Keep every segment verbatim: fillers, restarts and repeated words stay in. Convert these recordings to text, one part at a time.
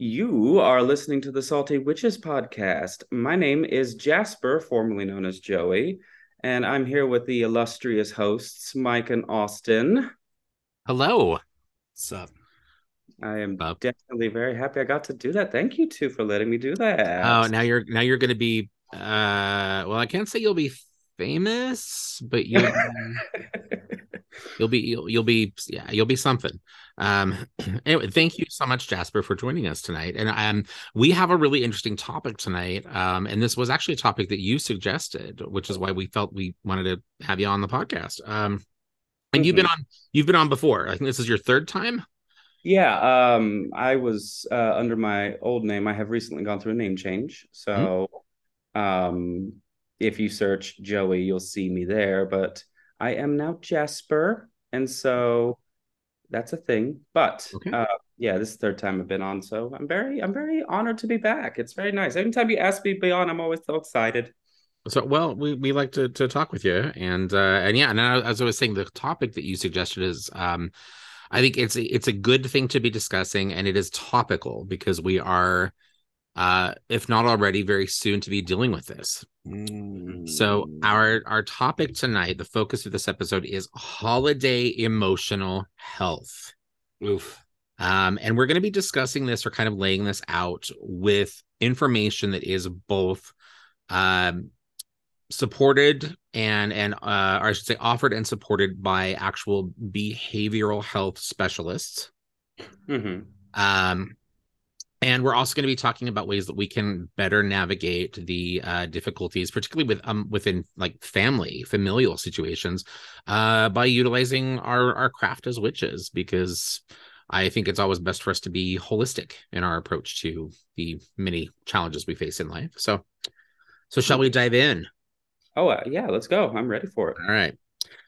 You are listening to the Salty Witches podcast. My name is Jasper, formerly known as Joey, and I'm here with the illustrious hosts, Mike and Austin. Hello. What's up? I am up. Definitely very happy I got to do that. Thank you two for letting me do that. Oh, now you're now you're going to be. Uh, well, I can't say you'll be famous, but you you'll be you'll, you'll be yeah you'll be something. Um, anyway, thank you so much, Jasper, for joining us tonight. And um, we have a really interesting topic tonight. Um, and this was actually a topic that you suggested, which is why we felt we wanted to have you on the podcast. Um, and mm-hmm. you've been on you've been on before. I think this is your third time. Yeah, um, I was uh, under my old name. I have recently gone through a name change. So mm-hmm. um, if you search Joey, you'll see me there. But I am now Jasper. And so that's a thing. But okay. uh, yeah, this is the third time I've been on. So I'm very I'm very honored to be back. It's very nice. Anytime you ask me to be on, I'm always so excited. So, well, we, we like to, to talk with you. And, uh, and yeah, and as I was saying, the topic that you suggested is... Um, I think it's it's a good thing to be discussing, and it is topical because we are, uh, if not already, very soon to be dealing with this. Mm. So our our topic tonight, the focus of this episode, is holiday emotional health. Oof. Um, and we're going to be discussing this or kind of laying this out with information that is both um, supported and and uh or I should say offered and supported by actual behavioral health specialists. Mm-hmm. Um and we're also going to be talking about ways that we can better navigate the uh difficulties, particularly with um within like family familial situations, uh by utilizing our our craft as witches, because I think it's always best for us to be holistic in our approach to the many challenges we face in life. So so shall we dive in? Oh, uh, yeah, let's go. I'm ready for it. All right.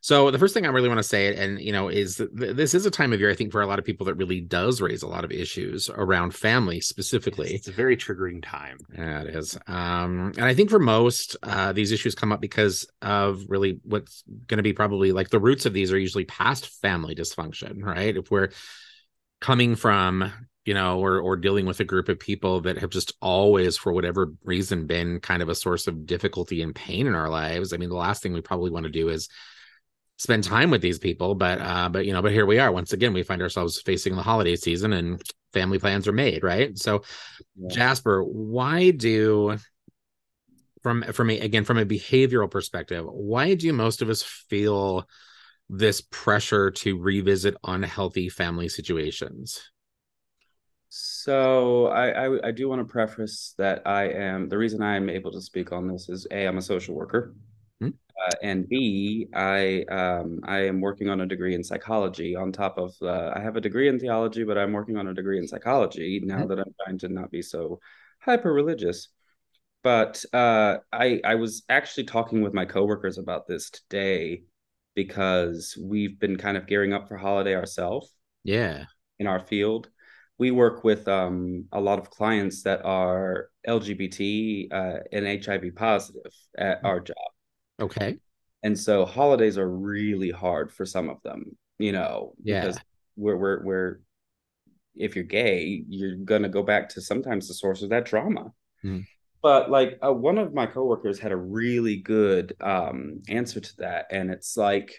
So the first thing I really want to say, and, you know, is th- this is a time of year, I think, for a lot of people that really does raise a lot of issues around family specifically. It's a very triggering time. Yeah, it is. Um, and I think for most, uh, these issues come up because of really what's going to be probably like the roots of these are usually past family dysfunction, right? If we're coming from, you know, or or dealing with a group of people that have just always, for whatever reason, been kind of a source of difficulty and pain in our lives. I mean, the last thing we probably want to do is spend time with these people. But, uh, but you know, but here we are. Once again, we find ourselves facing the holiday season and family plans are made, right? So, yeah. Jasper, why do, from, from a, again, from a behavioral perspective, why do most of us feel this pressure to revisit unhealthy family situations? So I, I, I do want to preface that I am, the reason I am able to speak on this is A, I'm a social worker, mm-hmm. uh, and B, I um I am working on a degree in psychology on top of, uh, I have a degree in theology, but I'm working on a degree in psychology now mm-hmm. that I'm trying to not be so hyper-religious. But uh, I, I was actually talking with my coworkers about this today because we've been kind of gearing up for holiday ourselves. Yeah. In our field. We work with um, a lot of clients that are L G B T uh, and H I V positive at our job. Okay. And so holidays are really hard for some of them, you know, yeah. because we're, we're, we're, if you're gay, you're going to go back to sometimes the source of that trauma. Mm. But like uh, one of my coworkers had a really good um, answer to that. And it's like,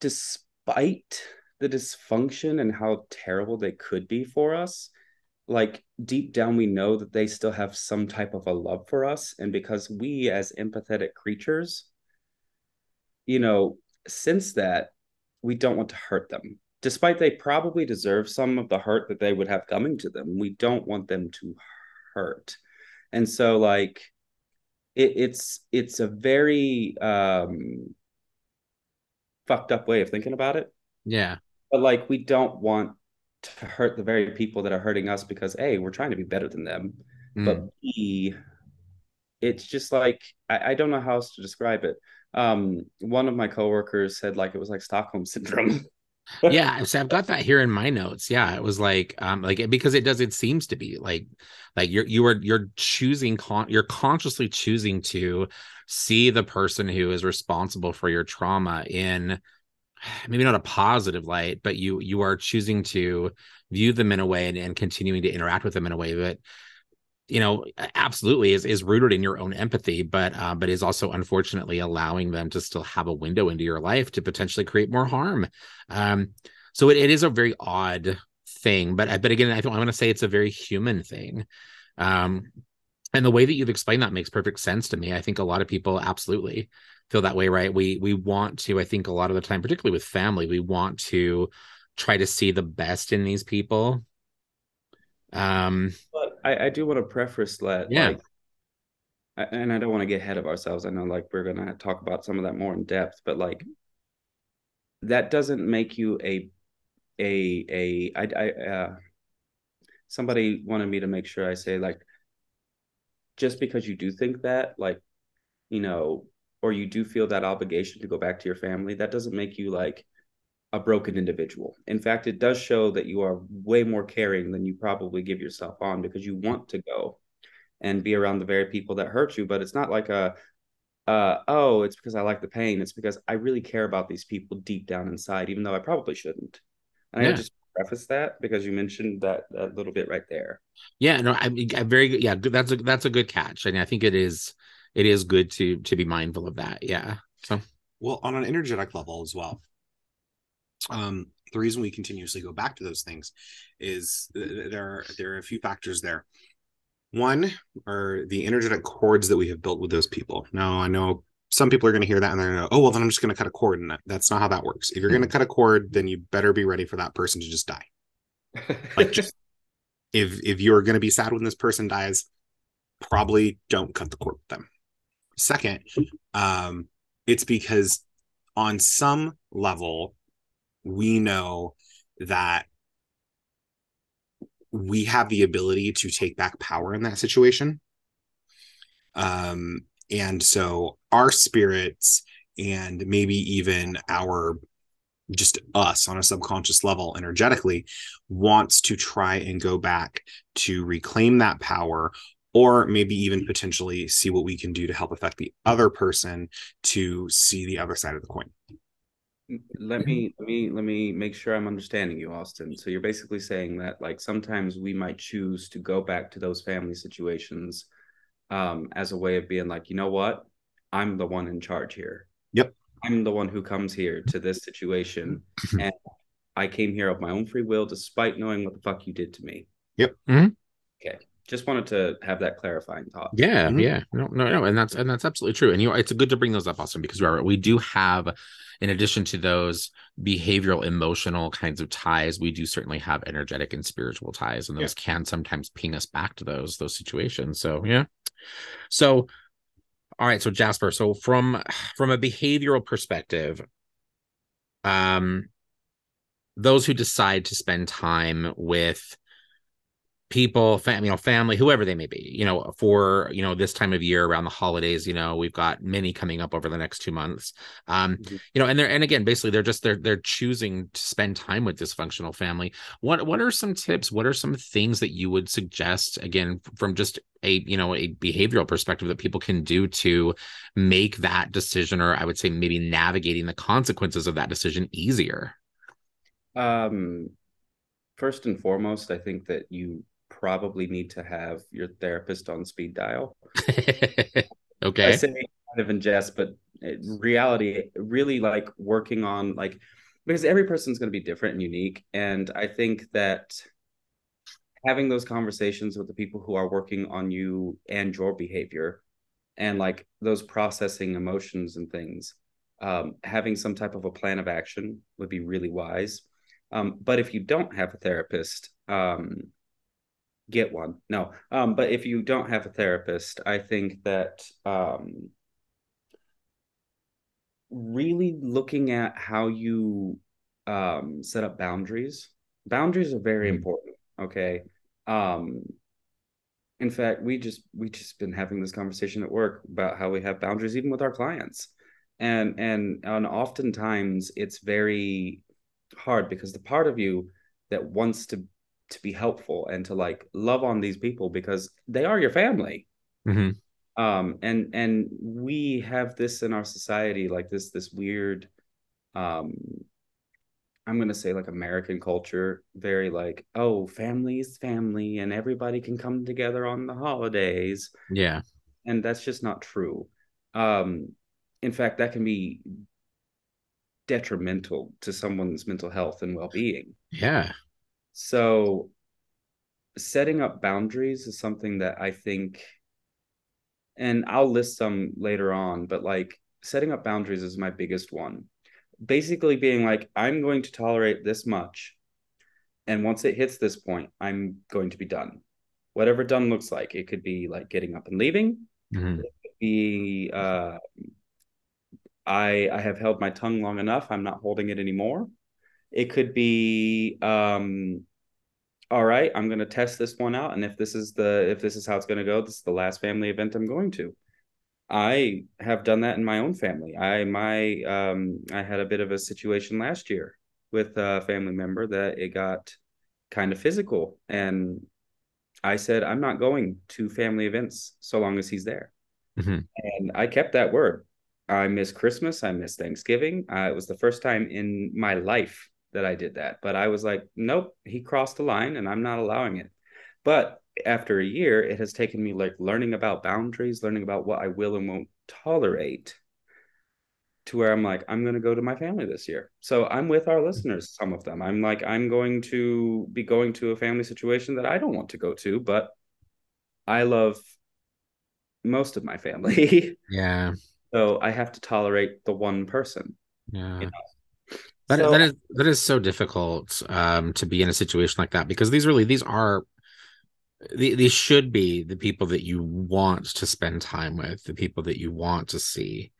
despite the dysfunction and how terrible they could be for us, like deep down we know that they still have some type of a love for us. And because we as empathetic creatures, you know, sense that, we don't want to hurt them, despite they probably deserve some of the hurt that they would have coming to them. We don't want them to hurt. And so like it, it's it's a very um fucked up way of thinking about it. Yeah. But like we don't want to hurt the very people that are hurting us because A, we're trying to be better than them. Mm. But B, it's just like I, I don't know how else to describe it. Um, one of my coworkers said like it was like Stockholm syndrome. Yeah, so I've got that here in my notes. Yeah, it was like um, like because it does. It seems to be like like you're you are you're choosing con- you're consciously choosing to see the person who is responsible for your trauma in maybe not a positive light, but you you are choosing to view them in a way and, and continuing to interact with them in a way that, you know, absolutely is is rooted in your own empathy, but uh, but is also unfortunately allowing them to still have a window into your life to potentially create more harm. Um, so it, it is a very odd thing, but but again, I don't I want to say it's a very human thing. Um, and the way that you've explained that makes perfect sense to me. I think a lot of people absolutely feel that way, right? We we want to, I think a lot of the time, particularly with family, we want to try to see the best in these people. Um, but I, I do want to preface that, yeah. Like, I, and I don't want to get ahead of ourselves. I know, like, we're going to talk about some of that more in depth, but like, that doesn't make you a, a, a, I, I, uh, somebody wanted me to make sure I say, like, just because you do think that, like, you know, or you do feel that obligation to go back to your family, that doesn't make you like a broken individual. In fact, it does show that you are way more caring than you probably give yourself on, because you want to go and be around the very people that hurt you. But it's not like a, uh, oh, it's because I like the pain. It's because I really care about these people deep down inside, even though I probably shouldn't. And yeah. I just preface that because you mentioned that a little bit right there. Yeah, no, I, I very good. Yeah, that's a, that's a good catch. And I think it is, it is good to, to be mindful of that. Yeah. So, well, on an energetic level as well. Um, the reason we continuously go back to those things is th- there are, there are a few factors there. One are the energetic cords that we have built with those people. Now, I know some people are going to hear that and they're going to go, oh, well, then I'm just going to cut a cord. And that's not how that works. If you're mm-hmm. going to cut a cord, then you better be ready for that person to just die. Like, just if, if you're going to be sad when this person dies, probably don't cut the cord with them. Second, um, it's because on some level, we know that we have the ability to take back power in that situation. Um, and so our spirits and maybe even our, just us on a subconscious level energetically wants to try and go back to reclaim that power, or maybe even potentially see what we can do to help affect the other person to see the other side of the coin. Let me let me let me make sure I'm understanding you, Austin. So you're basically saying that, like, sometimes we might choose to go back to those family situations um, as a way of being like, you know what, I'm the one in charge here. Yep, I'm the one who comes here to this situation, and I came here of my own free will, despite knowing what the fuck you did to me. Yep. Mm-hmm. Okay. Just wanted to have that clarifying thought. Yeah, mm-hmm. yeah, no, no, no, and that's and that's absolutely true. And you, it's good to bring those up, Austin, because we are, we do have, in addition to those behavioral, emotional kinds of ties, we do certainly have energetic and spiritual ties, and those yeah. can sometimes ping us back to those those situations. So yeah, so all right, so Jasper, so from from a behavioral perspective, um, those who decide to spend time with people, fam, you know, family, whoever they may be, you know, for, you know, this time of year around the holidays, you know, we've got many coming up over the next two months, um, mm-hmm. you know, and they're, and again, basically they're just, they're, they're choosing to spend time with dysfunctional family. What, what are some tips? What are some things that you would suggest, again, from just a, you know, a behavioral perspective that people can do to make that decision, or I would say maybe navigating the consequences of that decision easier? Um, first and foremost, I think that you probably need to have your therapist on speed dial. Okay. I say kind of in jest, but reality, really like working on, like, because every person's going to be different and unique. And I think that having those conversations with the people who are working on you and your behavior and like those processing emotions and things, um, having some type of a plan of action would be really wise. Um, but if you don't have a therapist, um, get one. No. Um, but if you don't have a therapist, I think that um, really looking at how you um, set up boundaries. Boundaries are very mm-hmm. important. Okay. Um, in fact, we just, we just been having this conversation at work about how we have boundaries, even with our clients. And, and, and oftentimes it's very hard because the part of you that wants to to be helpful and to like love on these people because they are your family. Mm-hmm. Um, and, and we have this in our society, like this, this weird um, I'm going to say like American culture, very like, oh, family's family and everybody can come together on the holidays. Yeah. And that's just not true. Um, in fact, that can be detrimental to someone's mental health and well-being. Yeah. So setting up boundaries is something that I think, and I'll list some later on, but like setting up boundaries is my biggest one. Basically being like, I'm going to tolerate this much. And once it hits this point, I'm going to be done. Whatever done looks like. It could be like getting up and leaving. Mm-hmm. It could be uh, I I have held my tongue long enough. I'm not holding it anymore. It could be um, all right, I'm going to test this one out. And if this is the if this is how it's going to go, this is the last family event I'm going to. I have done that in my own family. I my um I had a bit of a situation last year with a family member that it got kind of physical, and I said I'm not going to family events so long as he's there. Mm-hmm. And I kept that word. I miss Christmas. I miss Thanksgiving. Uh, it was the first time in my life that I did that, but I was like, nope, he crossed the line, and I'm not allowing it. But after a year, it has taken me like learning about boundaries, learning about what I will and won't tolerate, to where I'm like, I'm going to go to my family this year. So I'm with our listeners, some of them. I'm like, I'm going to be going to a family situation that I don't want to go to, but I love most of my family. Yeah. So I have to tolerate the one person. Yeah. You know? That, so, that is that is so difficult um, to be in a situation like that, because these really, these are these should be the people that you want to spend time with, the people that you want to see.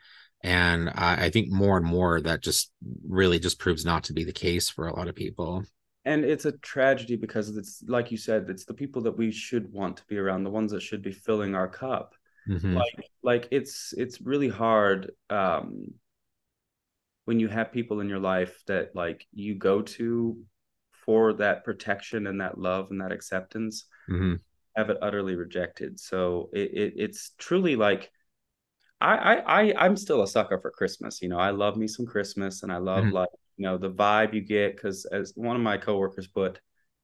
And uh, I think more and more that just really just proves not to be the case for a lot of people. And it's a tragedy, because it's like you said, it's the people that we should want to be around, the ones that should be filling our cup. Mm-hmm. Like, like it's, it's really hard um, when you have people in your life that like you go to for that protection and that love and that acceptance. Mm-hmm. Have it utterly rejected. So it, it it's truly like I, I I I'm still a sucker for Christmas. You know, I love me some Christmas, and I love mm-hmm. like, you know, the vibe you get, because as one of my coworkers put,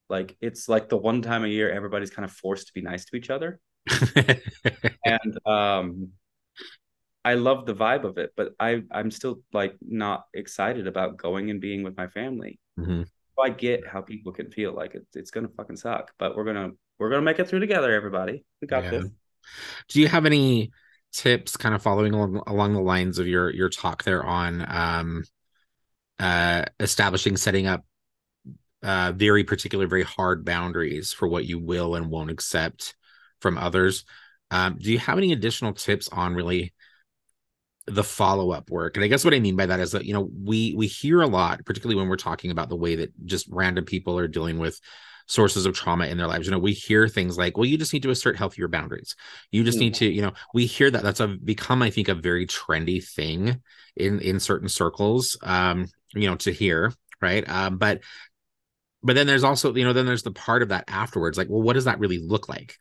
like it's like the one time a year everybody's kind of forced to be nice to each other. And um I love the vibe of it, but I I'm still like not excited about going and being with my family. Mm-hmm. I get how people can feel like it, it's gonna fucking suck, but we're gonna we're gonna make it through together, everybody. We got yeah. this. Do you have any tips, kind of following along, along the lines of your your talk there on um uh establishing, setting up uh very particular, very hard boundaries for what you will and won't accept from others? Um do you have any additional tips on really the follow-up work? And I guess what I mean by that is that, you know, we we hear a lot, particularly when we're talking about the way that just random people are dealing with sources of trauma in their lives. You know, we hear things like, well, you just need to assert healthier boundaries. You just yeah. need to, you know, we hear that. That's a, become, I think, a very trendy thing in, in certain circles, um, you know, to hear, right? Um, but but then there's also, you know, then there's the part of that afterwards, like, well, what does that really look like?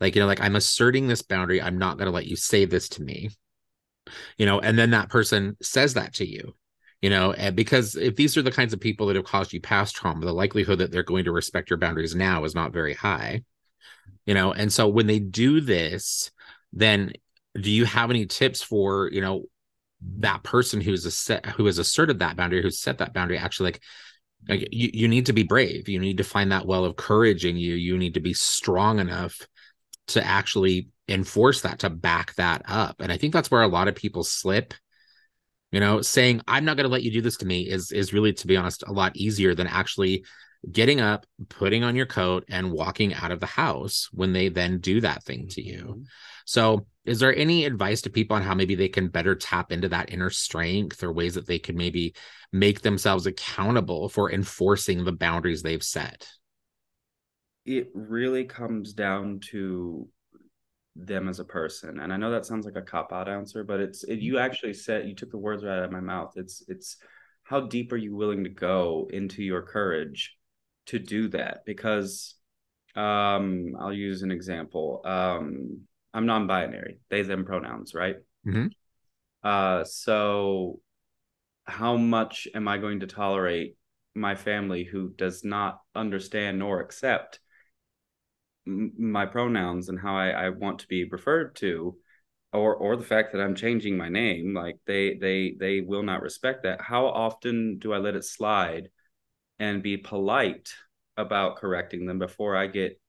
Like, you know, like, I'm asserting this boundary. I'm not going to let you say this to me. You know, and then that person says that to you, you know, and because if these are the kinds of people that have caused you past trauma, the likelihood that they're going to respect your boundaries now is not very high, you know. And so when they do this, then do you have any tips for, you know, that person who's a, who has asserted that boundary, who set that boundary, actually like, like you, you need to be brave. You need to find that well of courage in you. You need to be strong enough to actually enforce that, to back that up. And I think that's where a lot of people slip, you know, saying, I'm not going to let you do this to me is, is really, to be honest, a lot easier than actually getting up, putting on your coat and walking out of the house when they then do that thing to you. So is there any advice to people on how maybe they can better tap into that inner strength, or ways that they could maybe make themselves accountable for enforcing the boundaries they've set? It really comes down to them as a person. And I know that sounds like a cop-out answer, but it's it, you actually said, you took the words right out of my mouth. It's it's how deep are you willing to go into your courage to do that? Because um I'll use an example. um I'm non-binary, they them pronouns, right? Mm-hmm. uh so how much am I going to tolerate my family who does not understand nor accept m- my pronouns and how I, I want to be referred to, or or the fact that I'm changing my name. Like they they they will not respect that. How often do I let it slide and be polite about correcting them before I get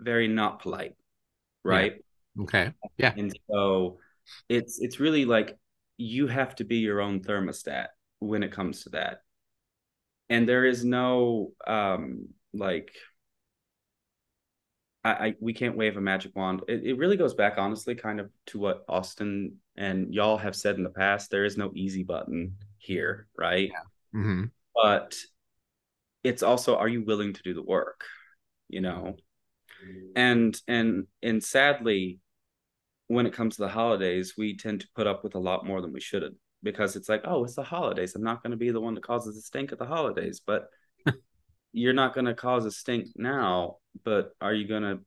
very not polite, right? Yeah. Okay. Yeah. And so it's it's really like you have to be your own thermostat when it comes to that. And there is no um like I, I we can't wave a magic wand. It, it really goes back, honestly, kind of to what Austin and y'all have said in the past. There is no easy button here, right? Yeah. Mm-hmm. But it's also, are you willing to do the work, you know? And and and sadly, when it comes to the holidays, we tend to put up with a lot more than we should have, because it's like, oh, it's the holidays. I'm not going to be the one that causes a stink at the holidays. But you're not going to cause a stink now. But are you going to,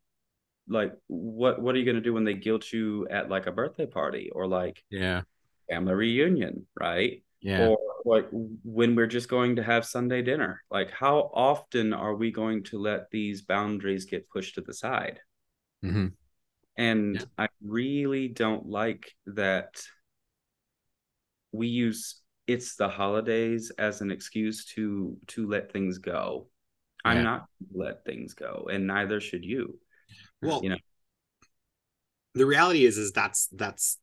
like, what what are you going to do when they guilt you at like a birthday party or like yeah family reunion, right? Yeah. Or like when we're just going to have Sunday dinner. Like, how often are we going to let these boundaries get pushed to the side? Mm-hmm. And yeah. I really don't like that we use it's the holidays as an excuse to to let things go. Yeah. I'm not going to let things go, and neither should you. Well, you know, the reality is is that's that's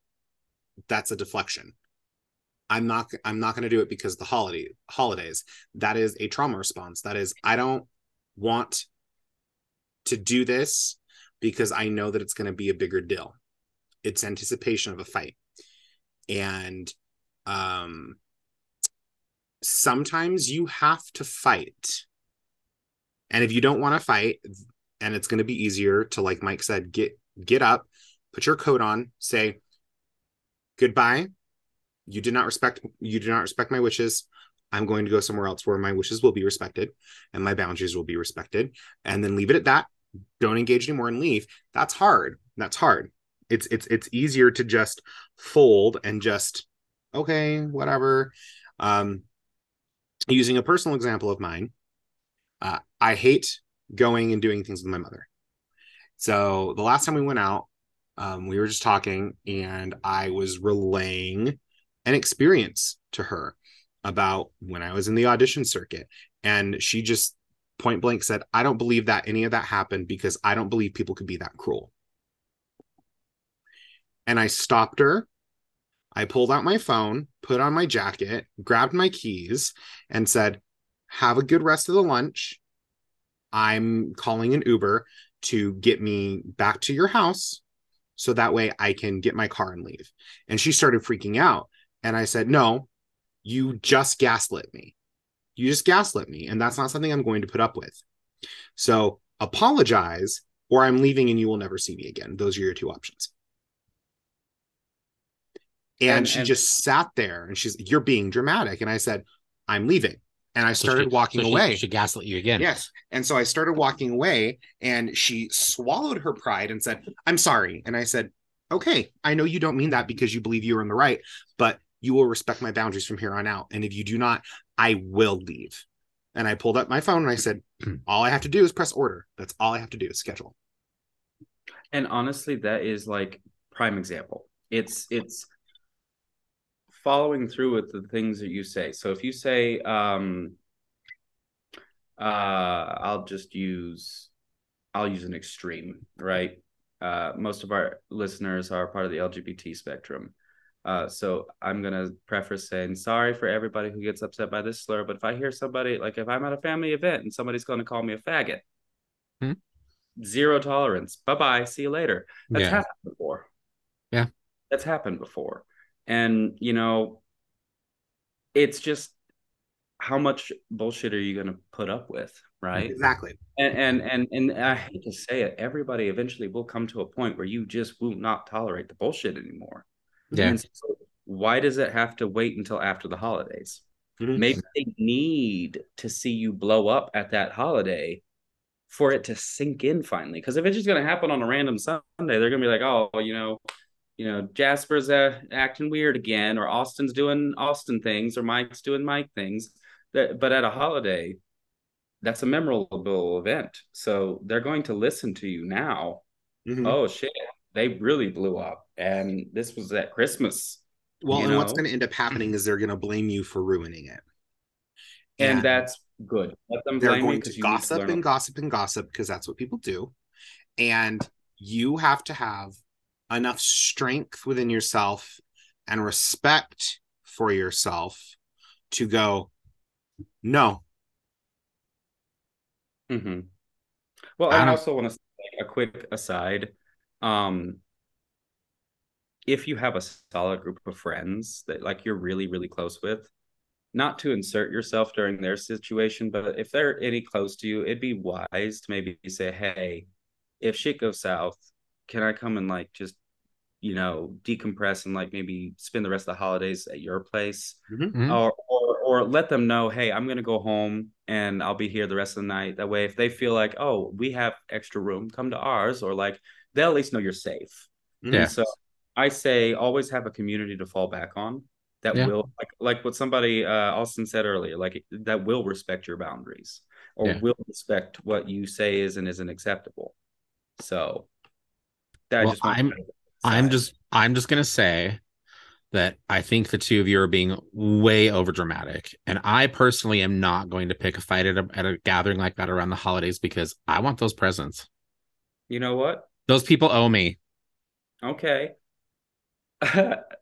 that's a deflection. I'm not I'm not going to do it because the holiday holidays. That is a trauma response. That is, I don't want to do this because I know that it's going to be a bigger deal. It's anticipation of a fight. And um sometimes you have to fight, and if you don't want to fight, and it's going to be easier to, like Mike said, get get up, put your coat on, say goodbye. You did not respect you do not respect my wishes. I'm going to go somewhere else where my wishes will be respected and my boundaries will be respected, and then leave it at that. Don't engage anymore and leave. That's hard. That's hard. It's it's it's easier to just fold and just okay, whatever. Um, using a personal example of mine, uh, I hate going and doing things with my mother. So the last time we went out, um, we were just talking, and I was relaying an experience to her about when I was in the audition circuit. And she just point blank said, I don't believe that any of that happened because I don't believe people could be that cruel. And I stopped her. I pulled out my phone, put on my jacket, grabbed my keys, and said, have a good rest of the lunch. I'm calling an Uber to get me back to your house so that way I can get my car and leave. And she started freaking out. And I said, no, you just gaslit me. You just gaslit me. And that's not something I'm going to put up with. So apologize, or I'm leaving and you will never see me again. Those are your two options. And, and she and, just sat there, and she's, you're being dramatic. And I said, I'm leaving. And I started so she, walking so she, away. She gaslit you again. Yes. And so I started walking away, and she swallowed her pride and said, I'm sorry. And I said, okay, I know you don't mean that because you believe you're in the right, but you will respect my boundaries from here on out. And if you do not, I will leave. And I pulled up my phone and I said, all I have to do is press order. That's all I have to do is schedule. And honestly, that is like prime example. It's, it's, following through with the things that you say. So if you say, um, uh, I'll just use, I'll use an extreme, right? Uh, most of our listeners are part of the L G B T spectrum. Uh, so I'm going to preface saying, sorry for everybody who gets upset by this slur, but if I hear somebody, like if I'm at a family event and somebody's going to call me a faggot, hmm? zero tolerance. Bye-bye. See you later. That's yeah. happened before. Yeah. That's happened before. And, you know, it's just how much bullshit are you going to put up with, right? Exactly. And, and and and I hate to say it, everybody eventually will come to a point where you just will not tolerate the bullshit anymore. Yeah. And so why does it have to wait until after the holidays? Mm-hmm. Maybe they need to see you blow up at that holiday for it to sink in finally. Because if it's just going to happen on a random Sunday, they're going to be like, oh, you know, You know, Jasper's uh, acting weird again, or Austin's doing Austin things, or Mike's doing Mike things. that, but at a holiday, that's a memorable event. So they're going to listen to you now. Mm-hmm. Oh, shit. They really blew up. And this was at Christmas. Well, and know? what's going to end up happening is they're going to blame you for ruining it. And, and that's good. Let them blame you. They're going to gossip and gossip and gossip because that's what people do. And you have to have enough strength within yourself and respect for yourself to go, no. Mm-hmm. Well, I, I also want to say a quick aside. Um, if you have a solid group of friends that like you're really, really close with, not to insert yourself during their situation, but if they're any close to you, it'd be wise to maybe say, hey, if shit goes south, can I come and like just, you know, decompress and like maybe spend the rest of the holidays at your place? Mm-hmm. or, or or let them know, hey, I'm going to go home and I'll be here the rest of the night. That way, if they feel like, oh, we have extra room, come to ours, or like they'll at least know you're safe. Yeah. And so I say always have a community to fall back on that yeah. will like, like what somebody uh, Austin said earlier, like that will respect your boundaries or yeah. will respect what you say is and isn't acceptable. So that well, I just I'm I'm just I'm just gonna say that I think the two of you are being way over dramatic, and I personally am not going to pick a fight at a, at a gathering like that around the holidays because I want those presents. You know what? Those people owe me. Okay.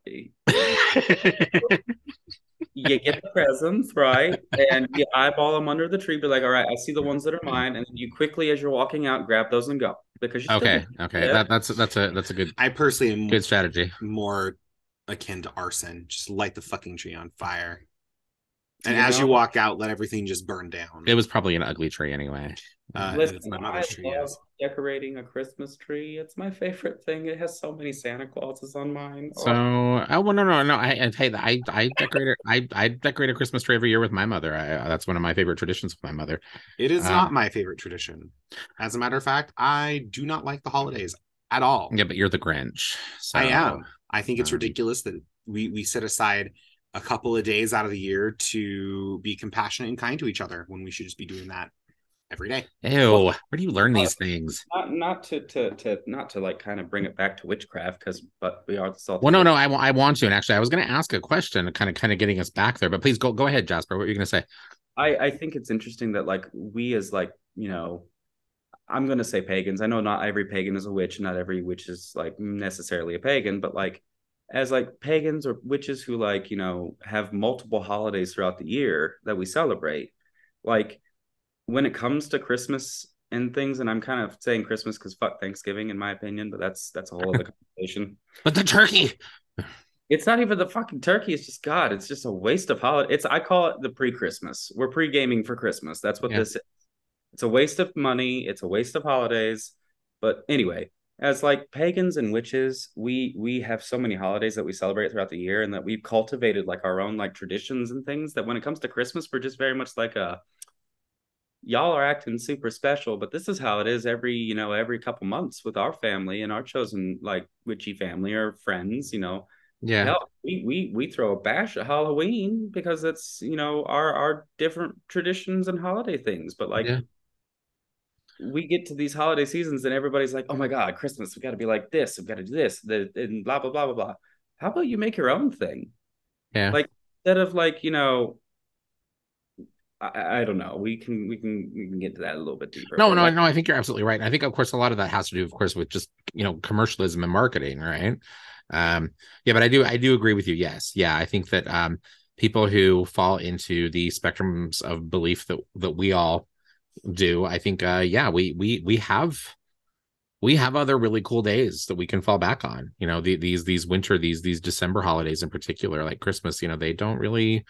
You get the presents, right? And you eyeball them under the tree, be like, all right, I see the ones that are mine. And you quickly, as you're walking out, grab those and go. Because you're okay, okay. That, that's that's a that's a good I personally am good strategy. More akin to arson. Just light the fucking tree on fire. And you as know? you walk out, let everything just burn down. It was probably an ugly tree anyway. Uh, Listen, it's my mother's I tree, love yes. decorating a Christmas tree. It's my favorite thing. It has so many Santa Clauses on mine. So oh, oh well, no, no, no. I, I, I, I decorate. I, I decorate a Christmas tree every year with my mother. I, that's one of my favorite traditions with my mother. It is um, not my favorite tradition. As a matter of fact, I do not like the holidays at all. Yeah, but you're the Grinch. So, I am. I think it's um, ridiculous that we we set aside a couple of days out of the year to be compassionate and kind to each other when we should just be doing that every day. Ew! Where do you learn these uh, things? Not, not to, to, to, not to like kind of bring it back to witchcraft, because but we are the Salty. Well, no, no, I, I want to, and actually, I was going to ask a question, kind of, kind of getting us back there. But please go, go ahead, Jasper. What are you going to say? I, I think it's interesting that like we as like you know, I'm going to say pagans. I know not every pagan is a witch, not every witch is like necessarily a pagan, but like as like pagans or witches who like you know have multiple holidays throughout the year that we celebrate, like. When it comes to Christmas and things, and I'm kind of saying Christmas because fuck Thanksgiving, in my opinion, but that's that's a whole other conversation. But the turkey, it's not even the fucking turkey. It's just God. It's just a waste of holiday. It's I call it the pre-Christmas. We're pre-gaming for Christmas. That's what yeah. this is. It's a waste of money. It's a waste of holidays. But anyway, as like pagans and witches, we we have so many holidays that we celebrate throughout the year, and that we've cultivated like our own like traditions and things. That when it comes to Christmas, we're just very much like a. Y'all are acting super special, but this is how it is every, you know, every couple months with our family and our chosen, like, witchy family or friends, you know. Yeah. Hell, we, we, we throw a bash at Halloween because it's, you know, our, our different traditions and holiday things. But, like, yeah. we get to these holiday seasons and everybody's like, oh, my God, Christmas, we've got to be like this. We've got to do this the, and blah, blah, blah, blah, blah. How about you make your own thing? Yeah. Like, instead of, like, you know. I, I don't know. We can we can we can get to that a little bit deeper. No, no, like, no. I think you're absolutely right. I think, of course, a lot of that has to do, of course, with just you know commercialism and marketing, right? Um, yeah, but I do I do agree with you. Yes, yeah. I think that um, people who fall into the spectrums of belief that that we all do, I think, uh, yeah, we we we have we have other really cool days that we can fall back on. You know, the, these these winter these these December holidays in particular, like Christmas. You know, they don't really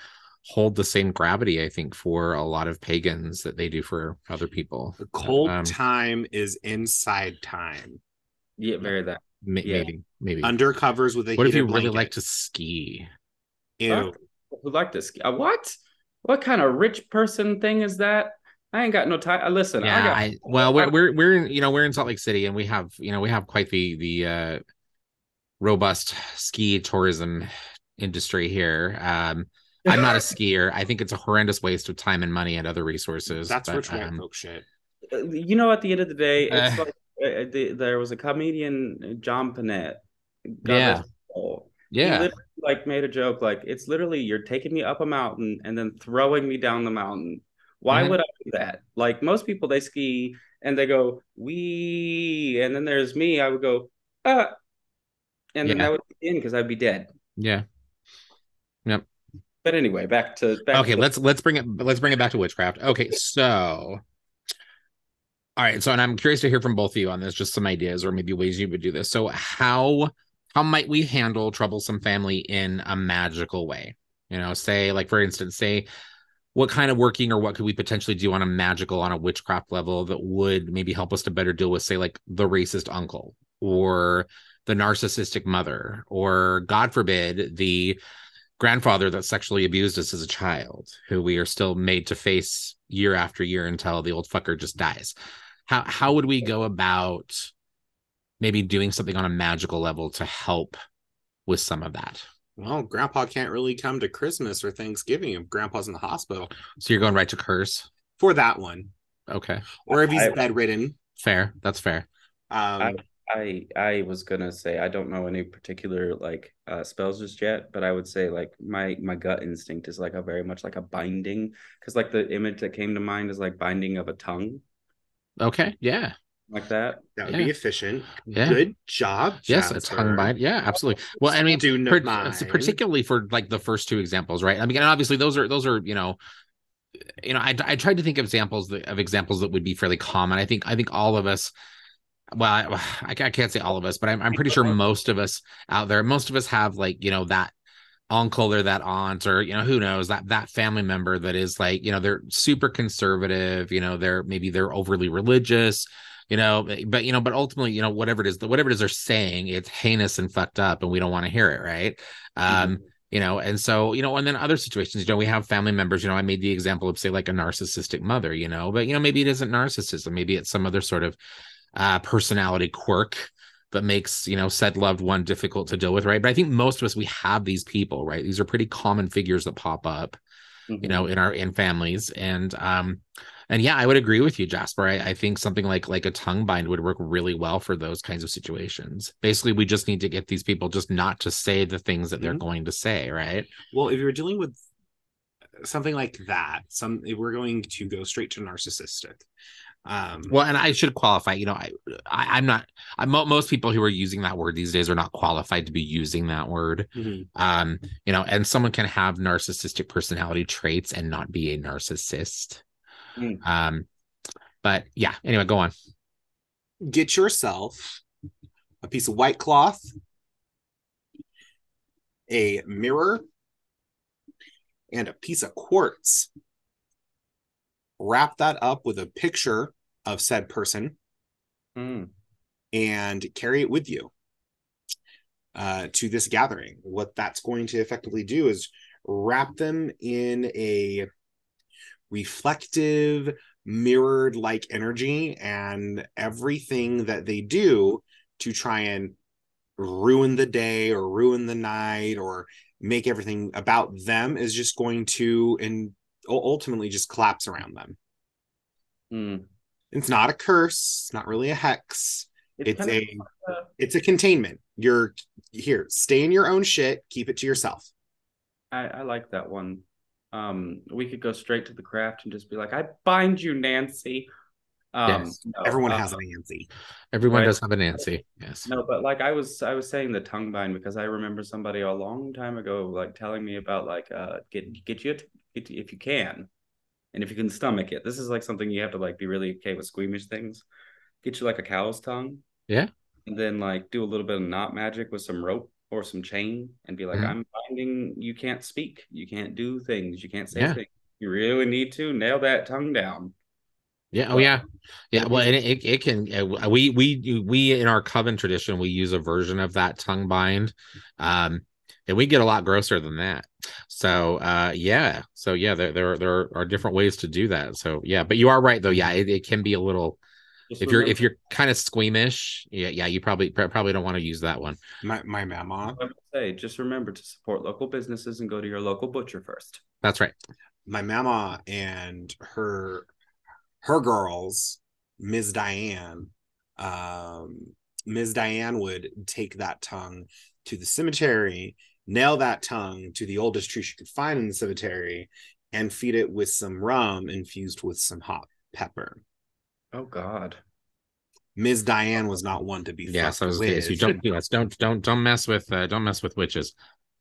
hold the same gravity, I think, for a lot of pagans that they do for other people. The cold um, time is inside time. Yeah, very that. Ma- yeah. Maybe, maybe. Under covers with a What if you really blanket. Like to ski? Ew. Who like to ski? Uh, what? What kind of rich person thing is that? I ain't got no time. Uh, listen, yeah, I got. I, well, we're we're we're in you know we're in Salt Lake City, and we have you know we have quite the the uh, robust ski tourism industry here. Um, I'm not a skier. I think it's a horrendous waste of time and money and other resources. That's but, rich white um, folk shit. You know, at the end of the day, it's uh, like uh, the, there was a comedian, John Panette. Yeah. Yeah. He like made a joke like, it's literally you're taking me up a mountain and then throwing me down the mountain. Why mm-hmm. would I do that? Like most people, they ski and they go, wee. And then there's me. I would go, ah. And then yeah. I would be in because I'd be dead. Yeah. Yep. But anyway, back to back okay. To let's let's bring it let's bring it back to witchcraft. Okay, so all right. So, and I'm curious to hear from both of you on this, just some ideas or maybe ways you would do this. So, how how might we handle troublesome family in a magical way? You know, say like for instance, say what kind of working or what could we potentially do on a magical, on a witchcraft level that would maybe help us to better deal with, say, like the racist uncle or the narcissistic mother, or God forbid, the grandfather that sexually abused us as a child, who we are still made to face year after year until the old fucker just dies. How how would we go about maybe doing something on a magical level to help with some of that? Well, Grandpa can't really come to Christmas or Thanksgiving if Grandpa's in the hospital. So you're going right to curse? For that one. Okay. Or if he's I, bedridden. Fair. That's fair. Um I, I I was gonna say I don't know any particular like uh, spells just yet, but I would say like my my gut instinct is like a very much like a binding, because like the image that came to mind is like binding of a tongue. Okay, yeah, like that. That would yeah. be efficient. Yeah. Good job. Yes, Jasper. A tongue bind. Yeah, absolutely. Well, I mean, do no per- particularly for like the first two examples, right? I mean, and obviously those are those are you know. You know, I I tried to think of examples that, of examples that would be fairly common. I think I think all of us. Well, I, I can't say all of us, but I'm, I'm pretty sure most of us out there, most of us have like, you know, that uncle or that aunt or, you know, who knows that that family member that is like, you know, they're super conservative, you know, they're maybe they're overly religious, you know, but, you know, but ultimately, you know, whatever it is, whatever it is they're saying, it's heinous and fucked up and we don't want to hear it. Right. Um, mm-hmm. You know, and so, you know, and then other situations, you know, we have family members, you know, I made the example of say like a narcissistic mother, you know, but, you know, maybe it isn't narcissism. Maybe it's some other sort of uh personality quirk that makes, you know, said loved one difficult to deal with, right? But I think most of us, we have these people, right? These are pretty common figures that pop up, mm-hmm. you know, in our in families. And um and yeah, I would agree with you, Jasper. I, I think something like like a tongue bind would work really well for those kinds of situations. Basically, we just need to get these people just not to say the things that mm-hmm. they're going to say, right? Well, if you're dealing with something like that, some we're going to go straight to narcissistic. Um, well, and I should qualify, you know, I, I I'm not, I, most people who are using that word these days are not qualified to be using that word. Mm-hmm. Um, you know, and someone can have narcissistic personality traits and not be a narcissist. Mm. Um, but yeah, anyway, go on. Get yourself a piece of white cloth, a mirror, and a piece of quartz. Wrap that up with a picture of said person mm. and carry it with you uh, to this gathering. What that's going to effectively do is wrap them in a reflective, mirrored-like energy, and everything that they do to try and ruin the day or ruin the night or make everything about them is just going to... in, ultimately just collapse around them. Mm. It's not a curse. It's not really a hex. It's, it's a uh, it's a containment. You're here. Stay in your own shit. Keep it to yourself. I, I like that one. Um, we could go straight to the craft and just be like, I bind you, Nancy. Um, yes. no, Everyone um, has a Nancy. Everyone right? does have a Nancy. Yes. No, but like I was, I was saying the tongue bind because I remember somebody a long time ago like telling me about like uh, get get you a t- if you can, and if you can stomach it. This is like something you have to like be really okay with squeamish things. Get you like a cow's tongue. Yeah. And then like do a little bit of knot magic with some rope or some chain and be like, mm-hmm. I'm finding you can't speak. You can't do things. You can't say yeah. things. You really need to nail that tongue down. Yeah. Oh, yeah. Yeah. Well, and it, it can, it, we, we, we, in our coven tradition, we use a version of that tongue bind. Um, And we get a lot grosser than that. So, uh, yeah. So, yeah, there, there, there are different ways to do that. So, yeah. But you are right, though. Yeah, it, it can be a little If you're if you're kind of squeamish, yeah, yeah, you probably probably don't want to use that one. My my mama. I would say just remember to support local businesses and go to your local butcher first. That's right. My mama and her her girls, Miz Diane, um, Miz Diane would take that tongue to the cemetery, nail that tongue to the oldest tree she could find in the cemetery, and feed it with some rum infused with some hot pepper. Oh God, Miz Diane was not one to be. Yeah, so was, with. You don't do that. Don't don't don't mess with uh, don't mess with witches.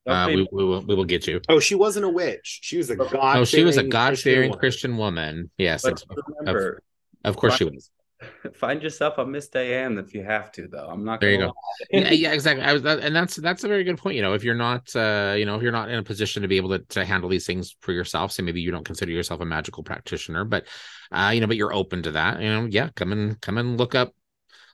Uh, we, we will we will get you. Oh, she wasn't a witch. She was a God. Oh, she was a God-fearing Christian woman. Yes, but of, remember, of, of course find, she was. Find yourself a Miss Diane if you have to, though. I'm not. There gonna you go. Yeah, yeah, exactly. I was, and that's that's a very good point. You know, if you're not, uh, you know, if you're not in a position to be able to, to handle these things for yourself, so maybe you don't consider yourself a magical practitioner, but. Uh, you know, but you're open to that. You know, yeah, come and come and look up,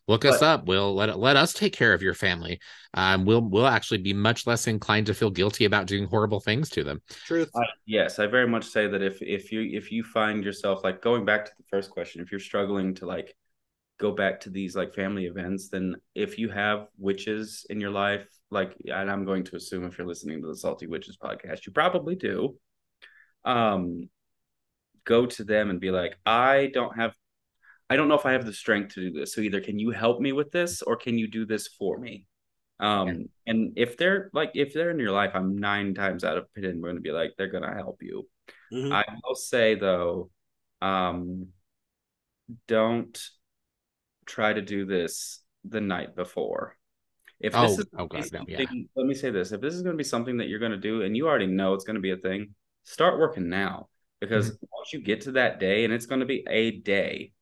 look but, us up. We'll let let us take care of your family. Um, we'll we'll actually be much less inclined to feel guilty about doing horrible things to them. Truth. Uh, yes, I very much say that if if you if you find yourself like going back to the first question, if you're struggling to like go back to these like family events, then if you have witches in your life, like, and I'm going to assume if you're listening to the Salty Witches podcast, you probably do. Um. Go to them and be like, I don't have, I don't know if I have the strength to do this. So either can you help me with this or can you do this for me? Um, yeah. And if they're like, if they're in your life, I'm nine times out of ten going to be like, they're going to help you. Mm-hmm. I will say though, um, don't try to do this the night before. If oh, this is oh God, no, yeah. Let me say this. If this is going to be something that you're going to do and you already know it's going to be a thing, start working now. Because mm-hmm. once you get to that day, and it's going to be a day,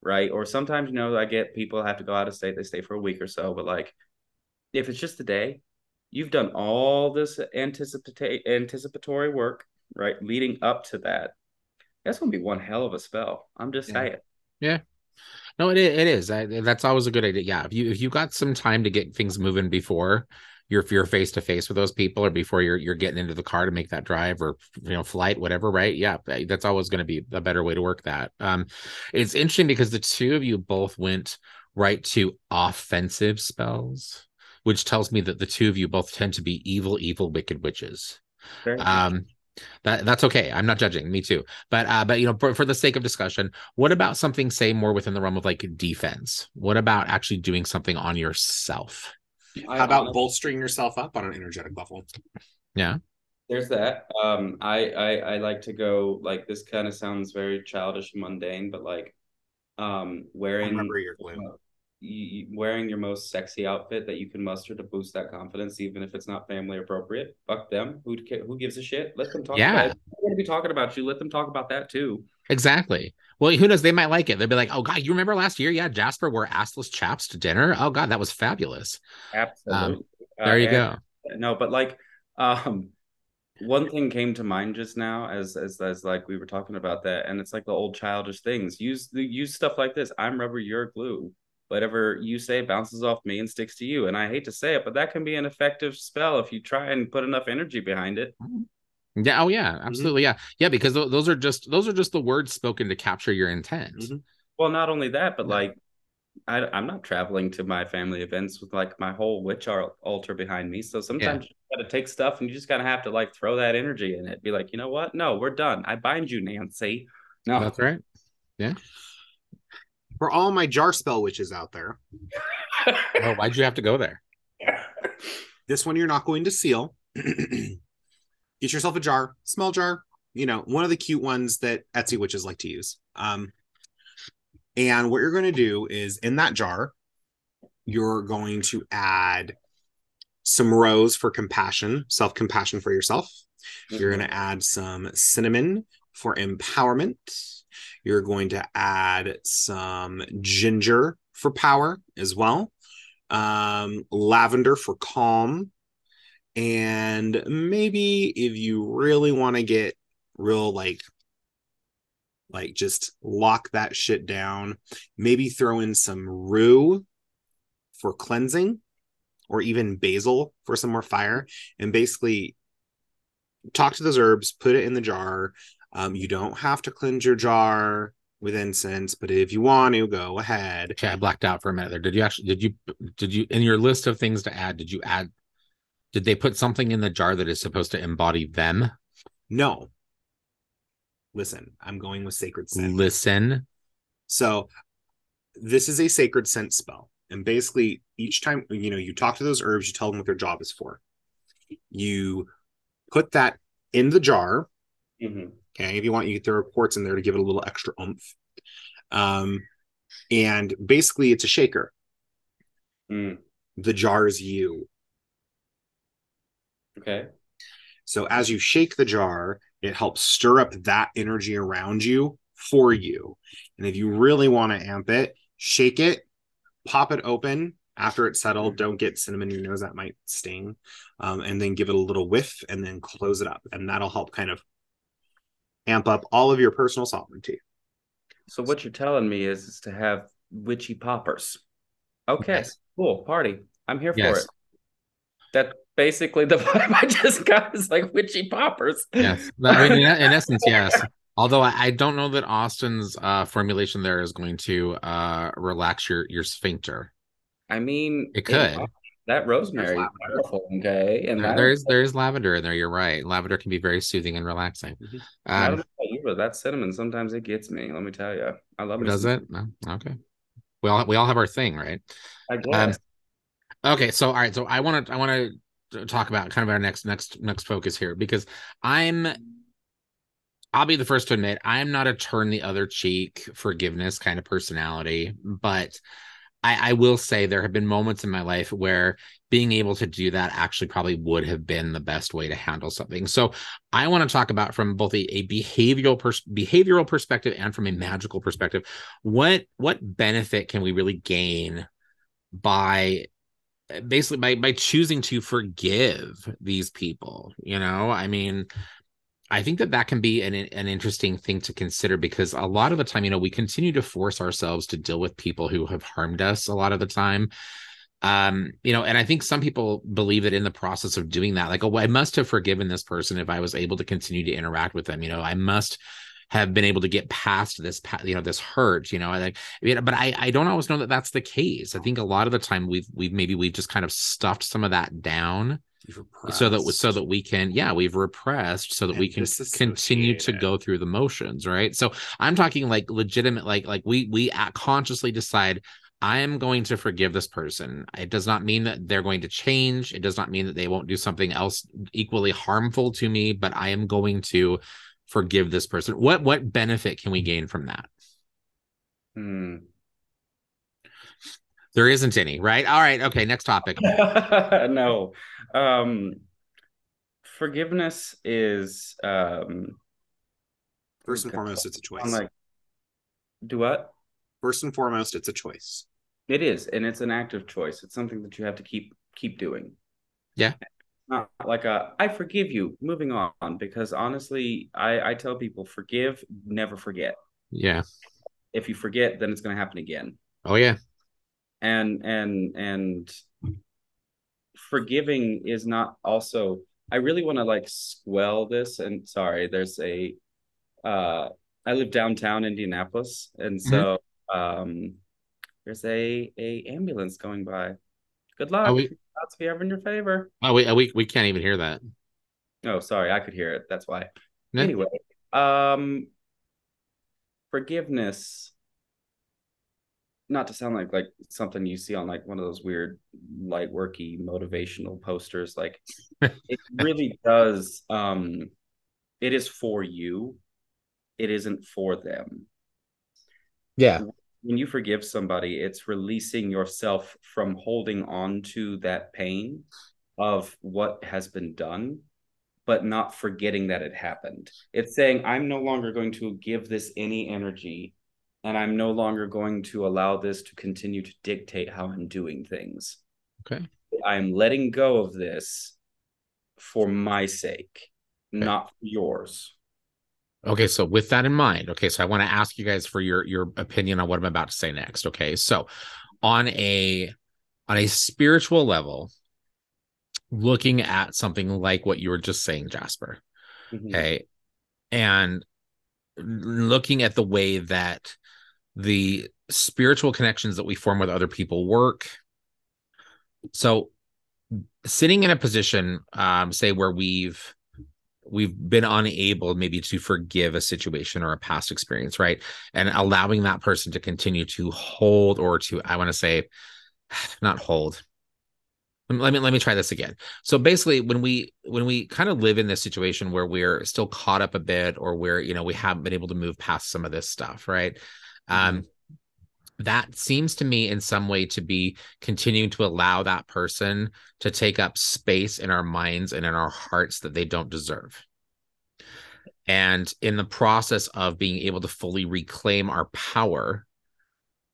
right? Or sometimes, you know, I get people have to go out of state. They stay for a week or so. But, like, if it's just a day, you've done all this anticipata- anticipatory work, right, leading up to that. That's going to be one hell of a spell. I'm just yeah. saying. Yeah. No, it it is. I, that's always a good idea. Yeah. If you if you got some time to get things moving before – You're you're face to face with those people, or before you're you're getting into the car to make that drive, or you know, flight, whatever, right? Yeah, that's always going to be a better way to work that. Um, it's interesting because the two of you both went right to offensive spells, which tells me that the two of you both tend to be evil, evil, wicked witches. Very um, that that's okay. I'm not judging. Me too. But uh, but you know, for, for the sake of discussion, what about something say more within the realm of like defense? What about actually doing something on yourself? How about bolstering yourself up on an energetic level? Yeah. There's that. Um, I, I I like to go, like, this kind of sounds very childish and mundane, but, like, um, wearing, your uh, you, wearing your most sexy outfit that you can muster to boost that confidence, even if it's not family appropriate. Fuck them. Who who gives a shit? Let them talk yeah. about it. They're going to be talking about you. Let them talk about that, too. Exactly. Well, who knows? They might like it. They'll be like, oh, God, you remember last year? Yeah, Jasper wore assless chaps to dinner. Oh, God, that was fabulous. Absolutely. Um, there uh, you and, go. No, but like um, one thing came to mind just now as, as as like we were talking about that. And it's like the old childish things. Use use stuff like this. I'm rubber, you're glue. Whatever you say bounces off me and sticks to you. And I hate to say it, but that can be an effective spell if you try and put enough energy behind it. Mm-hmm. Yeah. Oh, yeah. Absolutely. Mm-hmm. Yeah. Yeah. Because th- those are just those are just the words spoken to capture your intent. Mm-hmm. Well, not only that, but yeah. like I, I'm not traveling to my family events with like my whole witch altar behind me. So sometimes yeah. you got to take stuff and you just kind of have to like throw that energy in it. Be like, you know what? No, we're done. I bind you, Nancy. No, that's right. Yeah. For all my jar spell witches out there. Oh, why'd you have to go there? This one you're not going to seal. Get yourself a jar, small jar, you know, one of the cute ones that Etsy witches like to use. Um, and what you're going to do is in that jar, you're going to add some rose for compassion, self-compassion for yourself. Mm-hmm. You're going to add some cinnamon for empowerment. You're going to add some ginger for power as well. Um, lavender for calm. And maybe if you really want to get real, like, like just lock that shit down, maybe throw in some rue for cleansing or even basil for some more fire. And basically talk to those herbs, put it in the jar. Um, you don't have to cleanse your jar. with incense, but if you want to, go ahead. Okay, I blacked out for a minute there. Did you actually, did you, did you, in your list of things to add, did you add, did they put something in the jar that is supposed to embody them? No. Listen, I'm going with sacred scent. Listen. So this is a sacred scent spell. And basically each time, you know, you talk to those herbs, you tell them what their job is for. You put that in the jar. Mm-hmm. Okay. If you want, you get their quartz in there to give it a little extra oomph. Um, and basically it's a shaker. Mm. The jar is you. Okay. So as you shake the jar, it helps stir up that energy around you for you. And if you really want to amp it, shake it, pop it open after it's settled. Don't get cinnamon in your nose. That might sting. Um, and then give it a little whiff and then close it up. And that'll help kind of amp up all of your personal sovereignty. So what you're telling me is, is to have witchy poppers. Okay, yes. Cool. Party. I'm here yes. for it. That. Basically, the vibe I just got is like witchy poppers. Yes. I mean, in, in essence, yes. Although I, I don't know that Austin's uh, formulation there is going to uh, relax your, your sphincter. I mean, it could. It, that rosemary is wonderful. Okay. And there, there, is, there is lavender in there. You're right. Lavender can be very soothing and relaxing. Mm-hmm. Um, I don't know about you, but that cinnamon, sometimes it gets me. Let me tell you. I love it. Does it? No? Okay. We all, we all have our thing, right? I guess. Um, okay. So, all right. So I want to, I want to, talk about kind of our next next next focus here, because I'm I'll be the first to admit I'm not a turn the other cheek forgiveness kind of personality, but I, I will say there have been moments in my life where being able to do that actually probably would have been the best way to handle something. So I want to talk about from both a, a behavioral pers- behavioral perspective and from a magical perspective, what what benefit can we really gain by basically by, by choosing to forgive these people, you know? I mean, I think that that can be an, an interesting thing to consider, because a lot of the time, you know, we continue to force ourselves to deal with people who have harmed us a lot of the time. Um, you know, and I think some people believe that in the process of doing that, like, oh, I must have forgiven this person if I was able to continue to interact with them. You know, I must have been able to get past this, you know, this hurt, you know, like, but I, I don't always know that that's the case. I think a lot of the time we've, we've, maybe we've just kind of stuffed some of that down so that, so that we can, yeah, we've repressed so that and we can continue to go through the motions. Right. So I'm talking like legitimate, like, like we, we consciously decide, I am going to forgive this person. It does not mean that they're going to change. It does not mean that they won't do something else equally harmful to me, but I am going to forgive this person. What what benefit can we gain from that? Hmm. There isn't any, right? All right. Okay. Next topic. No. Um, forgiveness is um, first and foremost, it's a choice. I'm like, do what? First and foremost, it's a choice. It is, and it's an active choice. It's something that you have to keep keep doing. Yeah. Not like a, I forgive you, moving on, because honestly, I, I tell people, forgive, never forget. Yeah. If you forget, then it's going to happen again. Oh, yeah. And, and, and forgiving is not also, I really want to like squell this. And sorry, there's a, uh, I live downtown Indianapolis. And so mm-hmm. um, there's a, a ambulance going by. Good luck. That's ever in your favor. Oh, we, we we can't even hear that. Oh, sorry, I could hear it. That's why. No. Anyway, um, forgiveness. Not to sound like like something you see on like one of those weird light worky motivational posters. Like it really does. Um, it is for you. It isn't for them. Yeah. When you forgive somebody, it's releasing yourself from holding on to that pain of what has been done, but not forgetting that it happened. It's saying, I'm no longer going to give this any energy, and I'm no longer going to allow this to continue to dictate how I'm doing things. Okay. I'm letting go of this for my sake, okay, not for yours. Okay, so with that in mind, okay, so I want to ask you guys for your your opinion on what I'm about to say next. Okay, so on a on a spiritual level, looking at something like what you were just saying, Jasper, mm-hmm. okay, and looking at the way that the spiritual connections that we form with other people work. So sitting in a position, um, say where we've we've been unable maybe to forgive a situation or a past experience, right? And allowing that person to continue to hold or to, I want to say, not hold. Let me let me try this again. So basically, when we when we kind of live in this situation where we're still caught up a bit, or where, you know, we haven't been able to move past some of this stuff, right? Um, that seems to me in some way to be continuing to allow that person to take up space in our minds and in our hearts that they don't deserve. And in the process of being able to fully reclaim our power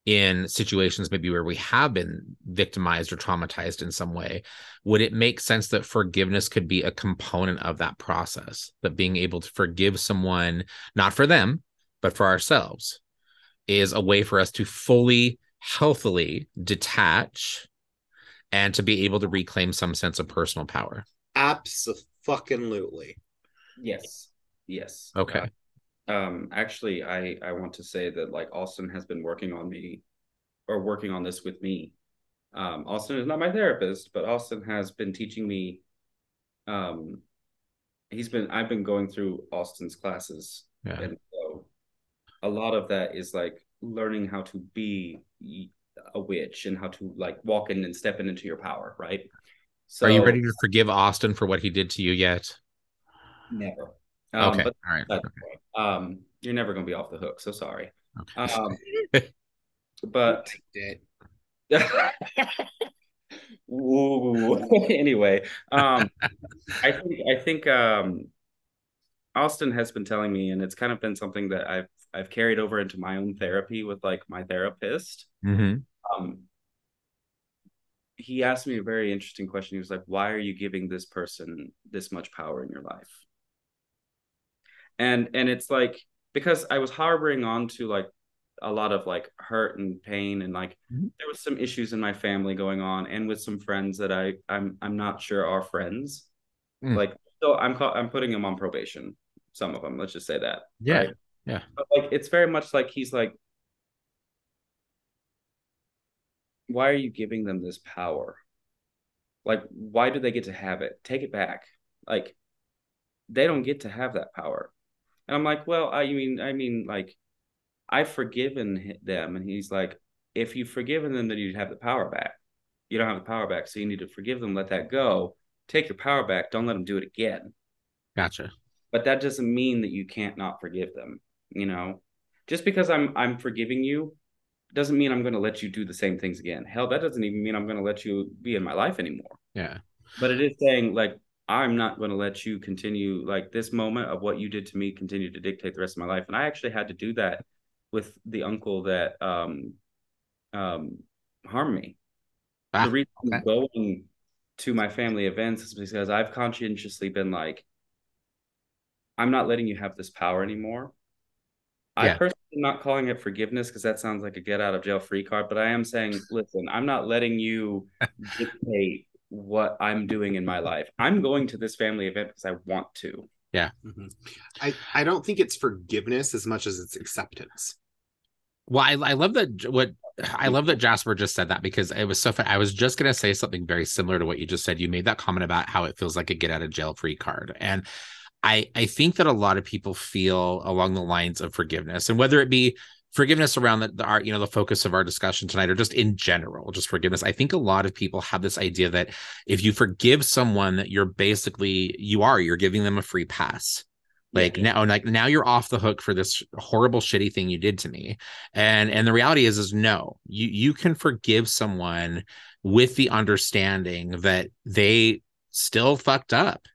in situations maybe where we have been victimized or traumatized in some way, would it make sense that forgiveness could be a component of that process? That being able to forgive someone, not for them, but for ourselves, is a way for us to fully, healthily detach and to be able to reclaim some sense of personal power. Abso-fucking-lutely. Yes. Yes. Okay. Uh, um, actually, I, I want to say that, like, Austin has been working on me or working on this with me. Um, Austin is not my therapist, but Austin has been teaching me. Um, he's been, I've been going through Austin's classes. Yeah. And a lot of that is like learning how to be a witch and how to like walk in and step in into your power, right? So, are you ready to forgive Austin for what he did to you yet? Never. Um, okay. But all right. Okay. Um, you're never going to be off the hook. So sorry. Okay. Um, but ooh, anyway, um, I think I think um, Austin has been telling me, and it's kind of been something that I've. I've carried over into my own therapy with like my therapist. Mm-hmm. Um, he asked me a very interesting question. He was like, why are you giving this person this much power in your life? And, and it's like, because I was harboring on to like a lot of like hurt and pain. And like, mm-hmm. there was some issues in my family going on and with some friends that I, I'm, I'm not sure are friends. Mm. Like, so I'm, ca- I'm putting them on probation. Some of them, let's just say that. Yeah. Right? Yeah. But like, it's very much like, he's like, why are you giving them this power? Like, why do they get to have it? Take it back. Like, they don't get to have that power. And I'm like, well, I mean, I mean, like, I've forgiven them. And he's like, if you've forgiven them, then you'd have the power back. You don't have the power back. So you need to forgive them, let that go, take your power back. Don't let them do it again. Gotcha. But that doesn't mean that you can't not forgive them. You know, just because I'm I'm forgiving you doesn't mean I'm going to let you do the same things again. Hell, that doesn't even mean I'm going to let you be in my life anymore. Yeah. But it is saying, like, I'm not going to let you continue, like, this moment of what you did to me continue to dictate the rest of my life. And I actually had to do that with the uncle that um, um, harmed me. Ah, the reason okay. I'm going to my family events is because I've conscientiously been like, I'm not letting you have this power anymore. Yeah. I personally am not calling it forgiveness because that sounds like a get out of jail free card, but I am saying, listen, I'm not letting you dictate what I'm doing in my life. I'm going to this family event because I want to. Yeah. Mm-hmm. I, I don't think it's forgiveness as much as it's acceptance. Well, I, I love that what I love that Jasper just said that, because it was so fun. I was just going to say something very similar to what you just said. You made that comment about how it feels like a get out of jail free card. And I, I think that a lot of people feel along the lines of forgiveness, and whether it be forgiveness around the, the our, you know, the focus of our discussion tonight, or just in general, just forgiveness. I think a lot of people have this idea that if you forgive someone, that you're basically, you are, you're giving them a free pass. Like, yeah. now, like now you're off the hook for this horrible, shitty thing you did to me. And, and the reality is, is no, you, you can forgive someone with the understanding that they still fucked up.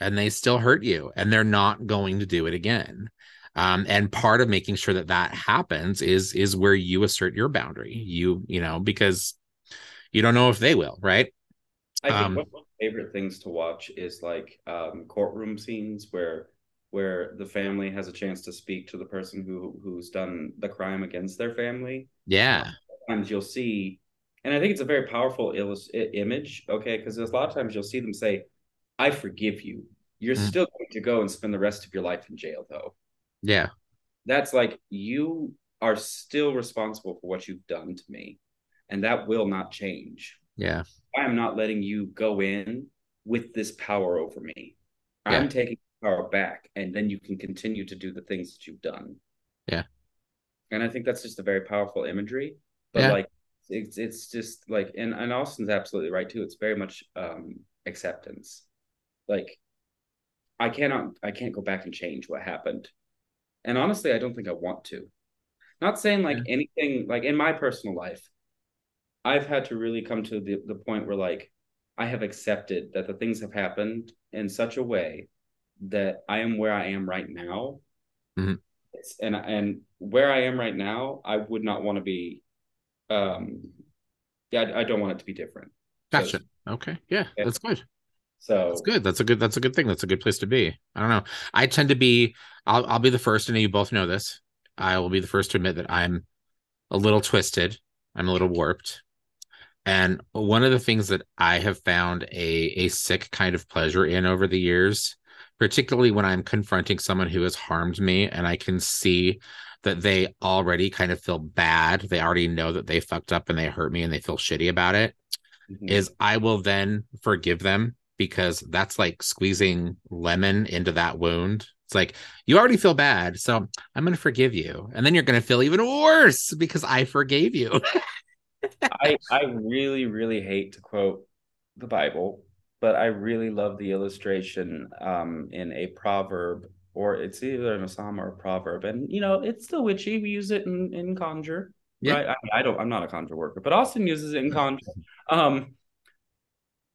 And they still hurt you, and they're not going to do it again. Um, and part of making sure that that happens is is where you assert your boundary. You you know, because you don't know if they will, right? I think um, one of my favorite things to watch is like um, courtroom scenes where where the family has a chance to speak to the person who who's done the crime against their family. Yeah, sometimes you'll see, and I think it's a very powerful illust- image. Okay, because there's a lot of times you'll see them say, I forgive you. You're mm. still going to go and spend the rest of your life in jail, though. Yeah. that's like, you are still responsible for what you've done to me, and that will not change. Yeah. I am not letting you go in with this power over me. Yeah. I'm taking power back, and then you can continue to do the things that you've done. Yeah. And I think that's just a very powerful imagery. But yeah. like it's it's just like, and, and Austin's absolutely right too. It's very much um acceptance. Like I cannot I can't go back and change what happened. And honestly, I don't think I want to. Not saying like yeah. anything, like in my personal life, I've had to really come to the, the point where like I have accepted that the things have happened in such a way that I am where I am right now. Mm-hmm. It's, and and where I am right now, I would not want to be um yeah, I, I don't want it to be different. Gotcha. So, okay. Yeah, yeah, that's good. So that's good. That's a good that's a good thing. That's a good place to be. I don't know. I tend to be I'll I'll be the first, and you both know this. I will be the first to admit that I'm a little twisted. I'm a little warped. And one of the things that I have found a, a sick kind of pleasure in over the years, particularly when I'm confronting someone who has harmed me and I can see that they already kind of feel bad. They already know that they fucked up and they hurt me and they feel shitty about it, mm-hmm. is I will then forgive them, because that's like squeezing lemon into that wound. It's like, you already feel bad, so I'm going to forgive you. And then you're going to feel even worse because I forgave you. I, I really, really hate to quote the Bible, but I really love the illustration um, in a proverb, or it's either in a psalm or a proverb. And, you know, it's still witchy. We use it in, in Conjure. Yeah. Right? I, I don't, I'm not a Conjure worker, but Austin uses it in Conjure. Um,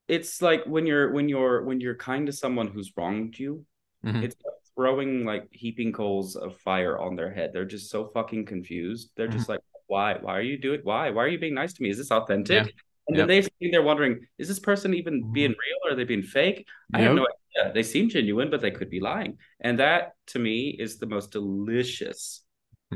it's like when you're, when you're, when you're kind to someone who's wronged you, mm-hmm. it's like throwing like heaping coals of fire on their head. They're just so fucking confused. They're mm-hmm. just like, why, why are you doing, why, why are you being nice to me? Is this authentic? Yeah. And yep. then they think they're wondering, is this person even being real, or are they being fake? Nope. I have no idea. They seem genuine, but they could be lying. And that, to me, is the most delicious,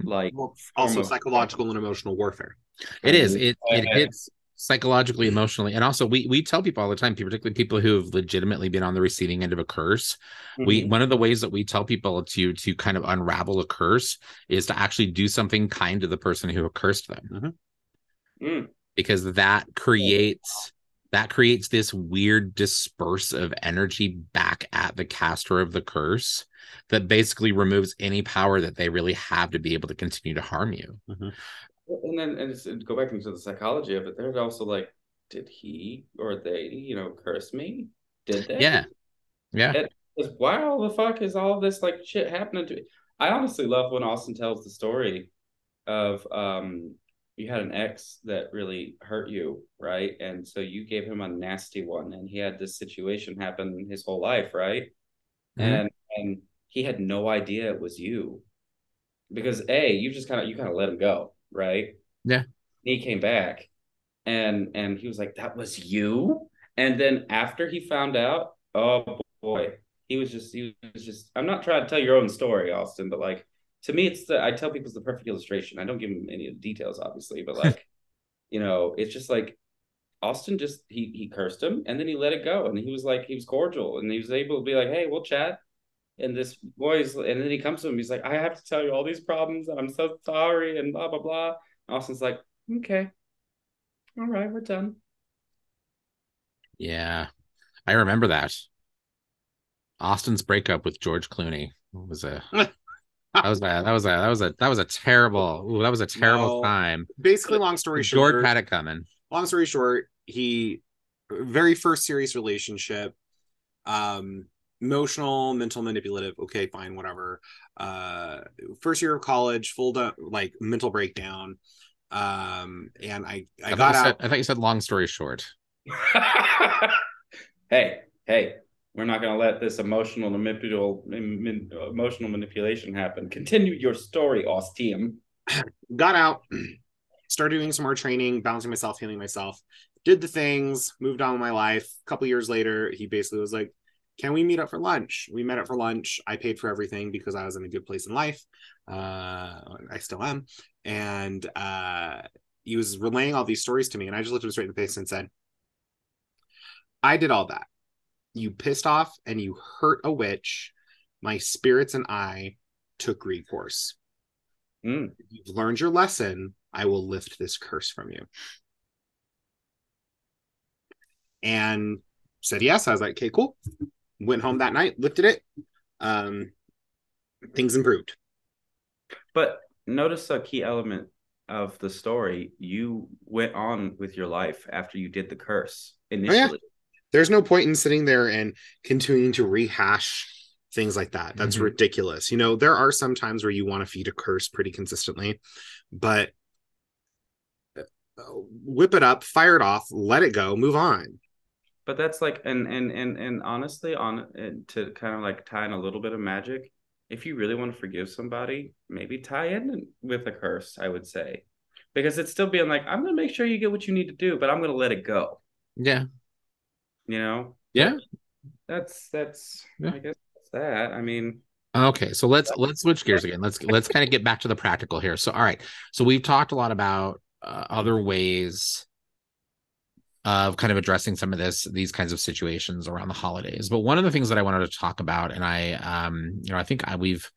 like... Well, also psychological and emotional warfare. It is. It, it hits psychologically, emotionally. And also, we we tell people all the time, particularly people who have legitimately been on the receiving end of a curse, mm-hmm. we one of the ways that we tell people to, to kind of unravel a curse is to actually do something kind to the person who cursed them. Mm-hmm. Mm. Because that creates that creates this weird disperse of energy back at the caster of the curse that basically removes any power that they really have to be able to continue to harm you. Mm-hmm. And then and it's, go back into the psychology of it. They're also like, did he or they, you know, curse me? Did they? Yeah. Yeah. It, why all the fuck is all this like shit happening to me? I honestly love when Austin tells the story of um. you had an ex that really hurt you, right? And so you gave him a nasty one, and he had this situation happen his whole life, right? Mm-hmm. And and he had no idea it was you, because a you just kind of you kind of let him go, right? Yeah. And he came back, and and he was like, "That was you." And then after he found out, oh boy, he was just he was just. I'm not trying to tell your own story, Austin, but like. To me, it's the, I tell people it's the perfect illustration. I don't give them any details, obviously, but like, you know, it's just like Austin just, he he cursed him, and then he let it go. And he was like, he was cordial, and he was able to be like, hey, we'll chat. And this boy's, and then he comes to him. He's like, I have to tell you all these problems, and I'm so sorry, and blah, blah, blah. And Austin's like, okay. All right, we're done. Yeah. I remember that. Austin's breakup with George Clooney was a... That was a that was a that was a that was a terrible ooh, that was a terrible no. time. Basically, long story short, George had it coming. Long story short, he very first serious relationship, um, emotional, mental manipulative. Okay, fine, whatever. Uh, first year of college, full do- like mental breakdown. Um, and I I, I got out. Said, I thought you said long story short. hey, hey. We're not going to let this emotional manipul- emotional manipulation happen. Continue your story, Austin. Got out, started doing some more training, balancing myself, healing myself, did the things, moved on with my life. A couple years later, he basically was like, can we meet up for lunch? We met up for lunch. I paid for everything because I was in a good place in life. Uh, I still am. And uh, he was relaying all these stories to me. And I just looked him straight in the face and said, I did all that. You pissed off and you hurt a witch. My spirits and I took recourse. Mm. If you've learned your lesson, I will lift this curse from you. And said yes. I was like, okay, cool. Went home that night, lifted it. Um, things improved. But notice a key element of the story. You went on with your life after you did the curse initially. Oh, yeah. There's no point in sitting there and continuing to rehash things like that. That's mm-hmm. ridiculous. You know, there are some times where you want to feed a curse pretty consistently, but whip it up, fire it off, let it go, move on. But that's like, and and and and honestly, on and to kind of like tie in a little bit of magic, if you really want to forgive somebody, maybe tie in with a curse, I would say. Because it's still being like, I'm going to make sure you get what you need to do, but I'm going to let it go. Yeah. You know? Yeah. That's, that's, yeah. I guess that's that. I mean. Okay. So let's, let's switch gears again. Let's, let's kind of get back to the practical here. So, all right. So we've talked a lot about uh, other ways of kind of addressing some of this, these kinds of situations around the holidays. But one of the things that I wanted to talk about, and I, um, you know, I think I, we've,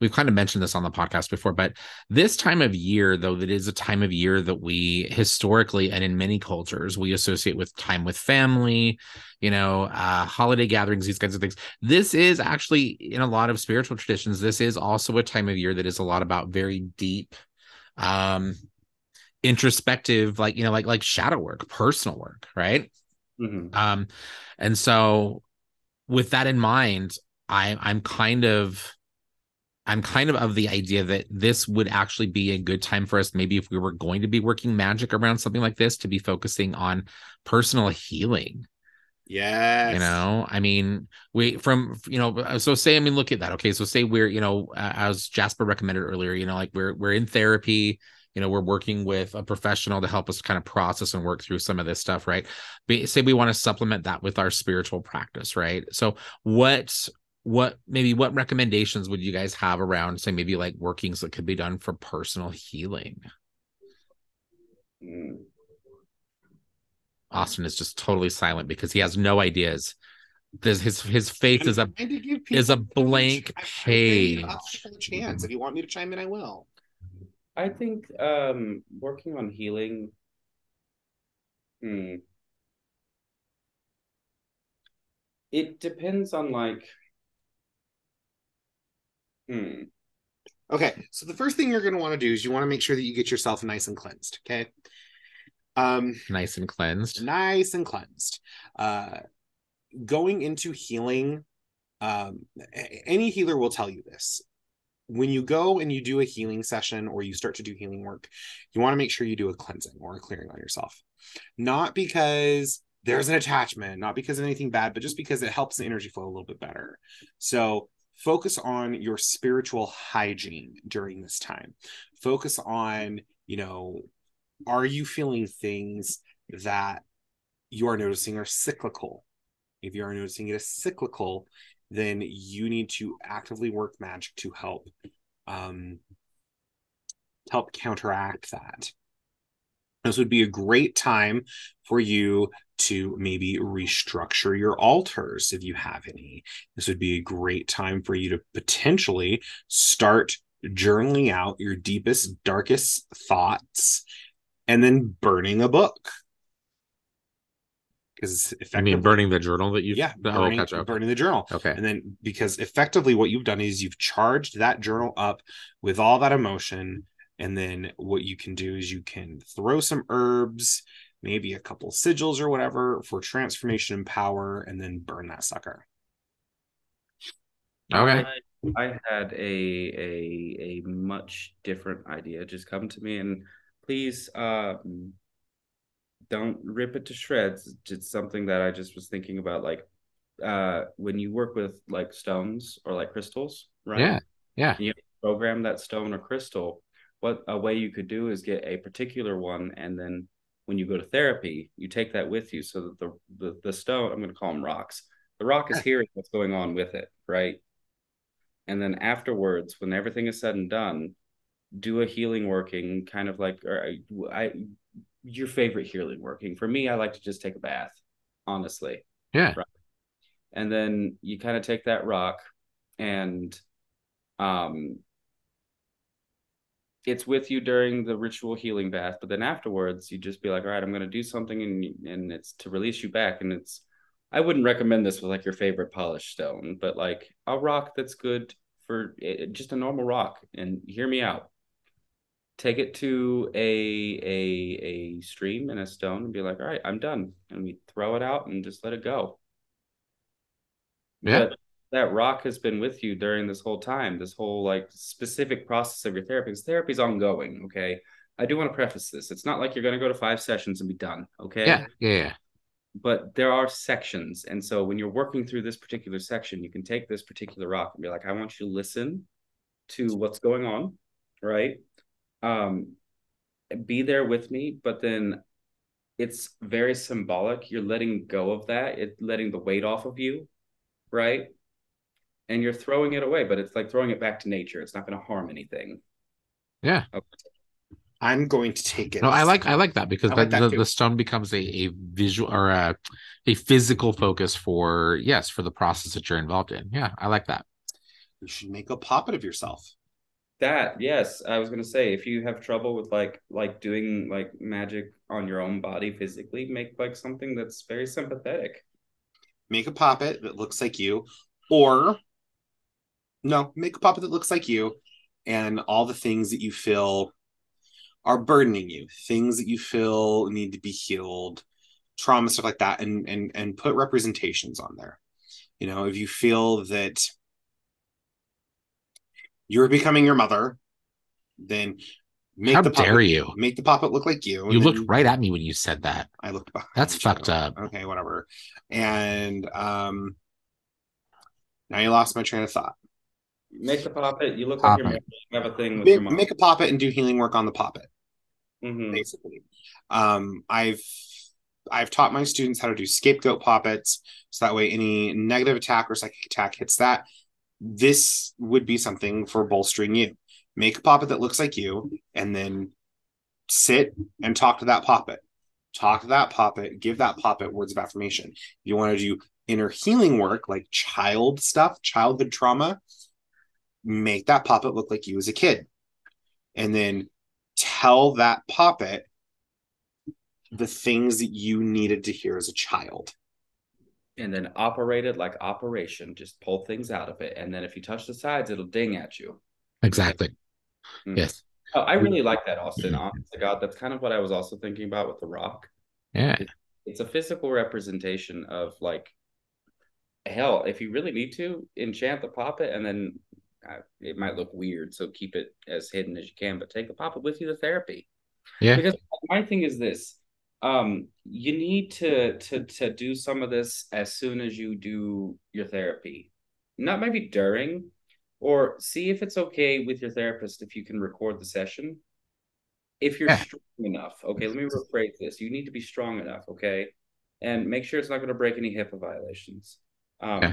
we've kind of mentioned this on the podcast before, but this time of year, though, that is a time of year that we historically, and in many cultures, we associate with time with family, you know, uh, holiday gatherings, these kinds of things. This is actually, in a lot of spiritual traditions, this is also a time of year that is a lot about very deep, um, introspective, like, you know, like, like shadow work, personal work. Right. Mm-hmm. Um, and so with that in mind, I I'm kind of, I'm kind of of the idea that this would actually be a good time for us. Maybe if we were going to be working magic around something like this, to be focusing on personal healing. Yes. You know, I mean, we from, you know, so say, I mean, look at that. Okay. So say we're, you know, uh, as Jasper recommended earlier, you know, like we're, we're in therapy. You know, we're working with a professional to help us kind of process and work through some of this stuff, right? But say we want to supplement that with our spiritual practice, right? So what, what, maybe what recommendations would you guys have around, say, maybe like workings that could be done for personal healing? Austin is just totally silent because he has no ideas. This, his his face I'm is a is a blank ch- page. I'll give you a chance. If you want me to chime in, I will. I think um, working on healing. Hmm, it depends on like. Hmm. Okay, so the first thing you're going to want to do is you want to make sure that you get yourself nice and cleansed. Okay. Um, nice and cleansed. Nice and cleansed. Uh, going into healing, um, any healer will tell you this. When you go and you do a healing session or you start to do healing work, you want to make sure you do a cleansing or a clearing on yourself. Not because there's an attachment, not because of anything bad, but just because it helps the energy flow a little bit better. So focus on your spiritual hygiene during this time. Focus on, you know, are you feeling things that you are noticing are cyclical? If you are noticing it is cyclical, then you need to actively work magic to help um, help counteract that. This would be a great time for you to maybe restructure your altars if you have any. This would be a great time for you to potentially start journaling out your deepest, darkest thoughts and then burning a book. Because I mean, burning the journal that you yeah burning, oh, gotcha. burning the journal okay and then because effectively what you've done is you've charged that journal up with all that emotion, and then what you can do is you can throw some herbs, maybe a couple sigils or whatever, for transformation and power, and then burn that sucker. Okay. I, I had a a a much different idea just come to me, and please um don't rip it to shreds. It's something that I just was thinking about, like uh, when you work with like stones or like crystals, right? Yeah, yeah. You program that stone or crystal. What a way you could do is get a particular one, and then when you go to therapy, you take that with you, so that the the, the stone, I'm going to call them rocks. The rock is hearing what's going on with it, right? And then afterwards, when everything is said and done, do a healing working, kind of like or I. I your favorite healing working. For me, I like to just take a bath, honestly. Yeah. Right? And then you kind of take that rock and um it's with you during the ritual healing bath, but then afterwards you just be like, all right, I'm going to do something, and and it's to release you back. And it's, I wouldn't recommend this with like your favorite polished stone, but like a rock that's good for it, just a normal rock. And hear me out. Take it to a a a stream and a stone and be like, all right, I'm done. And we throw it out and just let it go. Yeah. But that rock has been with you during this whole time, this whole like specific process of your therapy. Because therapy is ongoing, okay? I do want to preface this. It's not like you're going to go to five sessions and be done, okay? Yeah, yeah, yeah. But there are sections. And so when you're working through this particular section, you can take this particular rock and be like, I want you to listen to what's going on, right? Um, be there with me, but then it's very symbolic. You're letting go of that. It's letting the weight off of you, right? And you're throwing it away, but it's like throwing it back to nature. It's not going to harm anything. Yeah. Okay. I'm going to take it. No, I like I like that because like that, that the, the stone becomes a, a visual or a, a physical focus for, yes, for the process that you're involved in. Yeah, I like that. You should make a puppet of yourself. That, yes. I was going to say, if you have trouble with like like doing like magic on your own body physically, make like something that's very sympathetic. Make a puppet that looks like you, or... No, make a puppet that looks like you, and all the things that you feel are burdening you, things that you feel need to be healed, trauma, stuff like that, and and and put representations on there. You know, if you feel that you're becoming your mother, then make How the puppet, dare you make the puppet look like you. You looked right at me when you said that. I looked behind. That's fucked you. Up. Okay, whatever. And um, now you lost my train of thought. Make the puppet. You look puppet. Like you're have a thing with make, your mom. Make a puppet and do healing work on the puppet. Mm-hmm. Basically, um, I've I've taught my students how to do scapegoat puppets, so that way any negative attack or psychic attack hits that. This would be something for bolstering you. Make a puppet that looks like you, and then sit and talk to that puppet. Talk to that puppet. Give that puppet words of affirmation. If you want to do inner healing work, like child stuff, childhood trauma. Make that puppet look like you as a kid, and then tell that puppet the things that you needed to hear as a child, and then operate it like operation. Just pull things out of it, and then if you touch the sides, it'll ding at you. Exactly. Mm-hmm. Yes. Oh, I really like that, Austin. Mm-hmm. Honest to God, that's kind of what I was also thinking about with the rock. Yeah, it's, it's a physical representation of like, hell, if you really need to, enchant the puppet, and then. I, it might look weird, so keep it as hidden as you can, but take the puppet with you to therapy. Yeah. Because my thing is this, um, you need to to to do some of this as soon as you do your therapy. Not maybe during, or see if it's okay with your therapist if you can record the session. If you're yeah. strong enough, okay, let me rephrase this. You need to be strong enough, okay? And make sure it's not going to break any HIPAA violations. Um, yeah.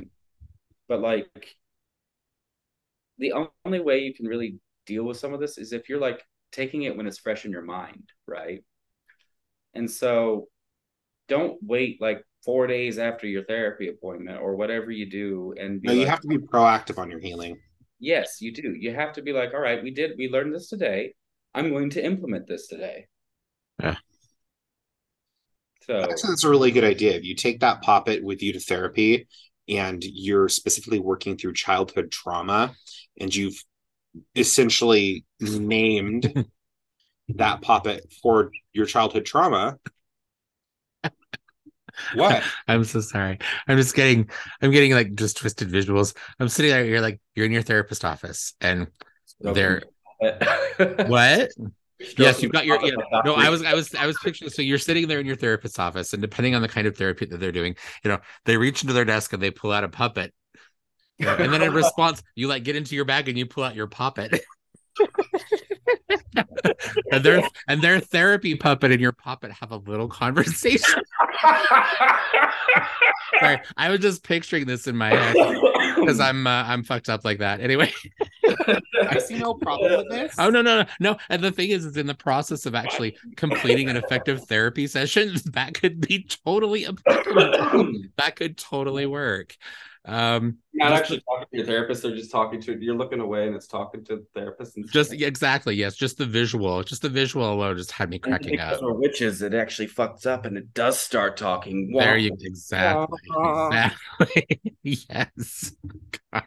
But like, the only way you can really deal with some of this is if you're like taking it when it's fresh in your mind, right? And so don't wait like four days after your therapy appointment or whatever you do. And be no, like, you have to be proactive on your healing. Yes, you do. You have to be like, all right, we did, we learned this today. I'm going to implement this today. Yeah. So that's a really good idea. If you take that puppet with you to therapy, and you're specifically working through childhood trauma, and you've essentially named that puppet for your childhood trauma. What? I'm so sorry. I'm just getting, I'm getting like just twisted visuals. I'm sitting there, you're like, you're in your therapist office, and they're what? Yes, you've got your yeah. No, I was I was I was picturing, so you're sitting there in your therapist's office, and depending on the kind of therapy that they're doing, you know, they reach into their desk and they pull out a puppet. You know, and then in response, you like get into your bag and you pull out your puppet. and their and their therapy puppet and your puppet have a little conversation. Sorry, I was just picturing this in my head because I'm uh, I'm fucked up like that. Anyway. I see no problem with this. Oh, no, no, no. no. And the thing is, is in the process of actually completing an effective therapy session, that could be totally applicable. That could totally work. Um, You're not actually talking to your therapist, they're just talking to, you're looking away and it's talking to the therapist. And just, yeah, exactly, yes, just the visual, just the visual alone just had me cracking up. Or witches, it actually fucks up and it does start talking. There wow. you exactly, uh, exactly, yes. God.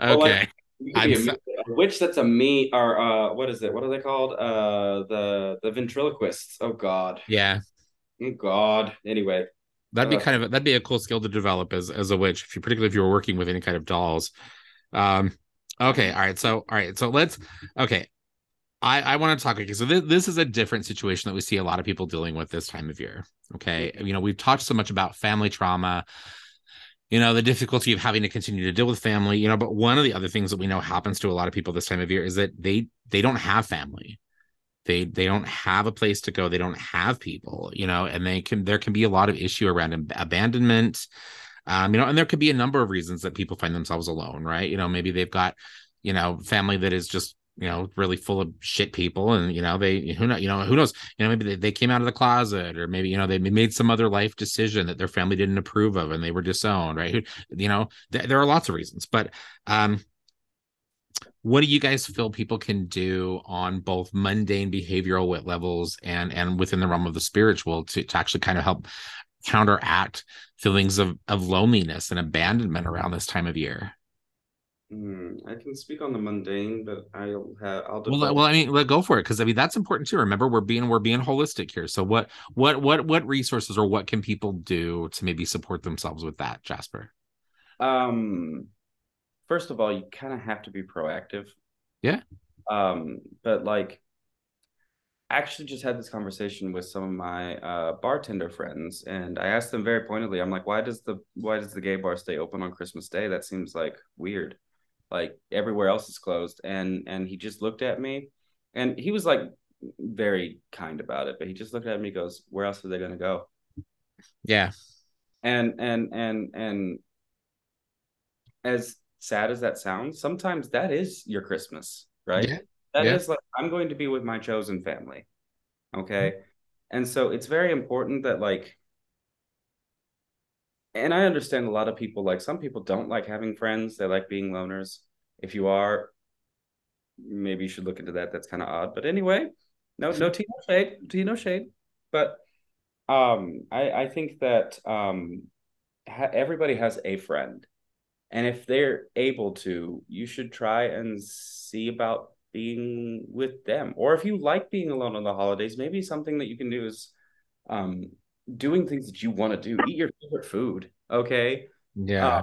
Okay. Well, like, I'm a, so- a witch that's a me, or uh, what is it, what are they called? Uh, the, the ventriloquists, oh God. Yeah. Oh God, anyway. That'd be kind of that'd be a cool skill to develop as, as a witch, if you particularly if you were working with any kind of dolls. Um, okay, all right. So all right, so let's okay. I, I want to talk okay. So this, this is a different situation that we see a lot of people dealing with this time of year. Okay. You know, we've talked so much about family trauma, you know, the difficulty of having to continue to deal with family, you know, but one of the other things that we know happens to a lot of people this time of year is that they they don't have family. They they don't have a place to go. They don't have people, you know, and they can there can be a lot of issue around ab- abandonment, um, you know, and there could be a number of reasons that people find themselves alone, right? You know, maybe they've got, you know, family that is just, you know, really full of shit people, and you know they who know you know who knows you know maybe they, they came out of the closet, or maybe you know they made some other life decision that their family didn't approve of, and they were disowned, right? You know, th- there are lots of reasons, but. Um, What do you guys feel people can do on both mundane behavioral wit levels and, and within the realm of the spiritual to, to actually kind of help counteract feelings of, of loneliness and abandonment around this time of year? Mm, I can speak on the mundane, but I'll have I'll develop. Well, well, I mean, well, go for it, because I mean that's important too. Remember, we're being we're being holistic here. So what what what what resources or what can people do to maybe support themselves with that, Jasper? Um. First of all, you kind of have to be proactive. Yeah. Um, but like, I actually just had this conversation with some of my uh, bartender friends, and I asked them very pointedly. I'm like, why does the why does the gay bar stay open on Christmas Day? That seems like weird. Like everywhere else is closed. And and he just looked at me, and he was like very kind about it, but he just looked at me, and goes, where else are they gonna go? Yeah. And and and and as sad as that sounds, sometimes that is your Christmas, right? Yeah, that yeah. is like, I'm going to be with my chosen family, okay? Mm-hmm. And so it's very important that like, and I understand a lot of people, like some people don't like having friends, they like being loners. If you are, maybe you should look into that, that's kind of odd. But anyway, no, no tea, no shade, tea, no shade. But um, I, I think that um, ha- everybody has a friend. And if they're able to, you should try and see about being with them. Or if you like being alone on the holidays, maybe something that you can do is um, doing things that you want to do. Eat your favorite food, okay? Yeah.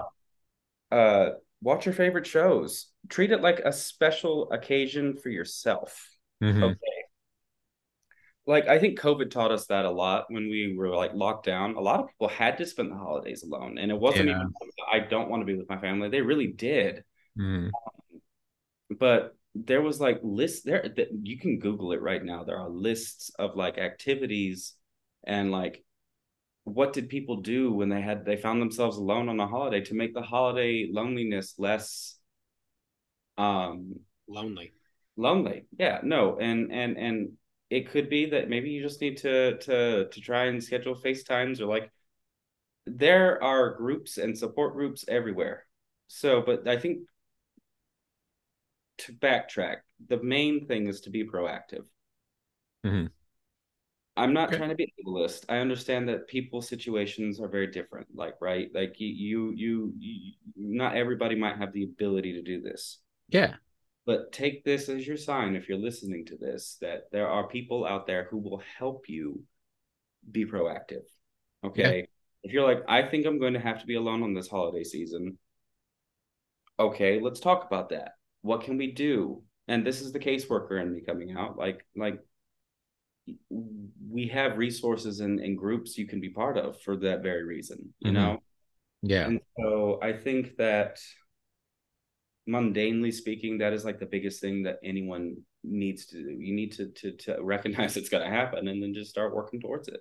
Uh, uh, watch your favorite shows. Treat it like a special occasion for yourself, mm-hmm. okay? Like, I think COVID taught us that a lot when we were, like, locked down. A lot of people had to spend the holidays alone. And it wasn't yeah. even, I don't want to be with my family. They really did. Mm. Um, but there was, like, lists there. That you can Google it right now. There are lists of, like, activities and, like, what did people do when they had, they found themselves alone on a holiday to make the holiday loneliness less um, lonely. Lonely. Yeah, no. And, and, and. It could be that maybe you just need to to to try and schedule FaceTimes, or like there are groups and support groups everywhere. So, but I think to backtrack, the main thing is to be proactive. Mm-hmm. I'm not okay. trying to be ableist. I understand that people's situations are very different. Like, right? Like you, you, you, not everybody might have the ability to do this. Yeah. But take this as your sign, if you're listening to this, that there are people out there who will help you be proactive, okay? Yeah. If you're like, I think I'm going to have to be alone on this holiday season. Okay, let's talk about that. What can we do? And this is the caseworker in me coming out. Like, like we have resources and, and groups you can be part of for that very reason, you mm-hmm. know? Yeah. And so I think that... mundanely speaking, that is like the biggest thing that anyone needs to do. You need to to, to recognize it's going to happen and then just start working towards it.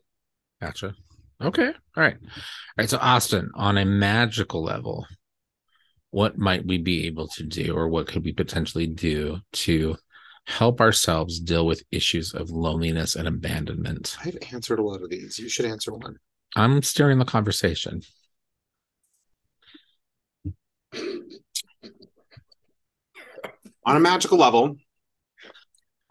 Gotcha. Okay. All right. All right. So Austin, on a magical level, what might we be able to do, or what could we potentially do to help ourselves deal with issues of loneliness and abandonment? I've answered a lot of these. You should answer one. I'm steering the conversation. On a magical level.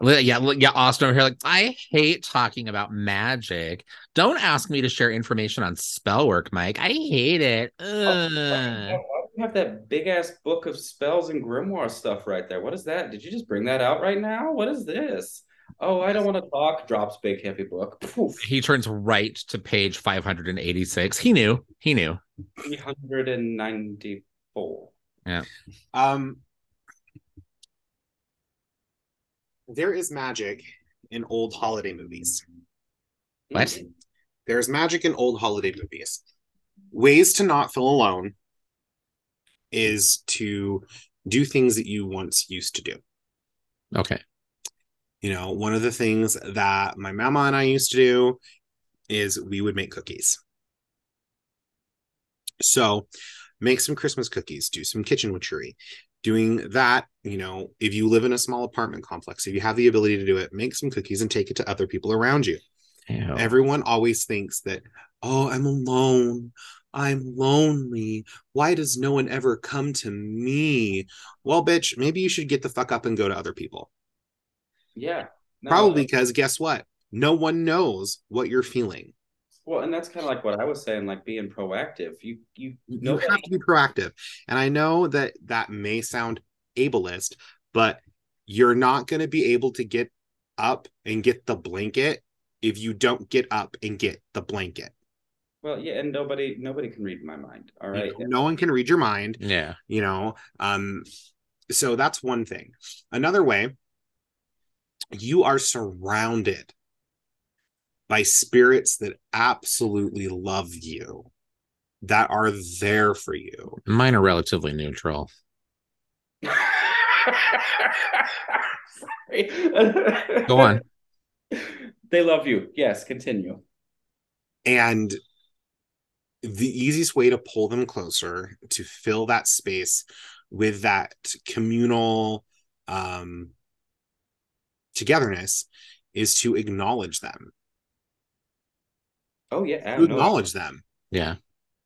Yeah, yeah, Austin over here, like, I hate talking about magic. Don't ask me to share information on spell work, Mike. I hate it. Ugh. Oh, have that big ass book of spells and grimoire stuff right there. What is that? Did you just bring that out right now? What is this? Oh, I don't want to talk. Drops big heavy book. Poof. He turns right to page five hundred eighty-six. He knew. He knew. three hundred ninety-four. Yeah. Um there is magic in old holiday movies. What? There's magic in old holiday movies. Ways to not feel alone is to do things that you once used to do. Okay. You know, one of the things that my mama and I used to do is we would make cookies. So make some Christmas cookies, do some kitchen witchery. Doing that, you know, if you live in a small apartment complex, if you have the ability to do it, make some cookies and take it to other people around you. Ew. Everyone always thinks that, oh, I'm alone. I'm lonely. Why does no one ever come to me? Well, bitch, maybe you should get the fuck up and go to other people. Yeah. No, Probably because no. Guess what? No one knows what you're feeling. Well, and that's kind of like what I was saying, like being proactive. You you, you have to be proactive. And I know that that may sound ableist, but you're not going to be able to get up and get the blanket if you don't get up and get the blanket. Well, yeah, and nobody nobody can read my mind, all right? You know, no one can read your mind. Yeah. You know, um, so that's one thing. Another way, you are surrounded by spirits that absolutely love you, that are there for you. Mine are relatively neutral. Sorry. Go on. They love you. Yes, continue. And the easiest way to pull them closer, to fill that space with that communal um, togetherness, is to acknowledge them. Oh, yeah. To acknowledge know. them. Yeah.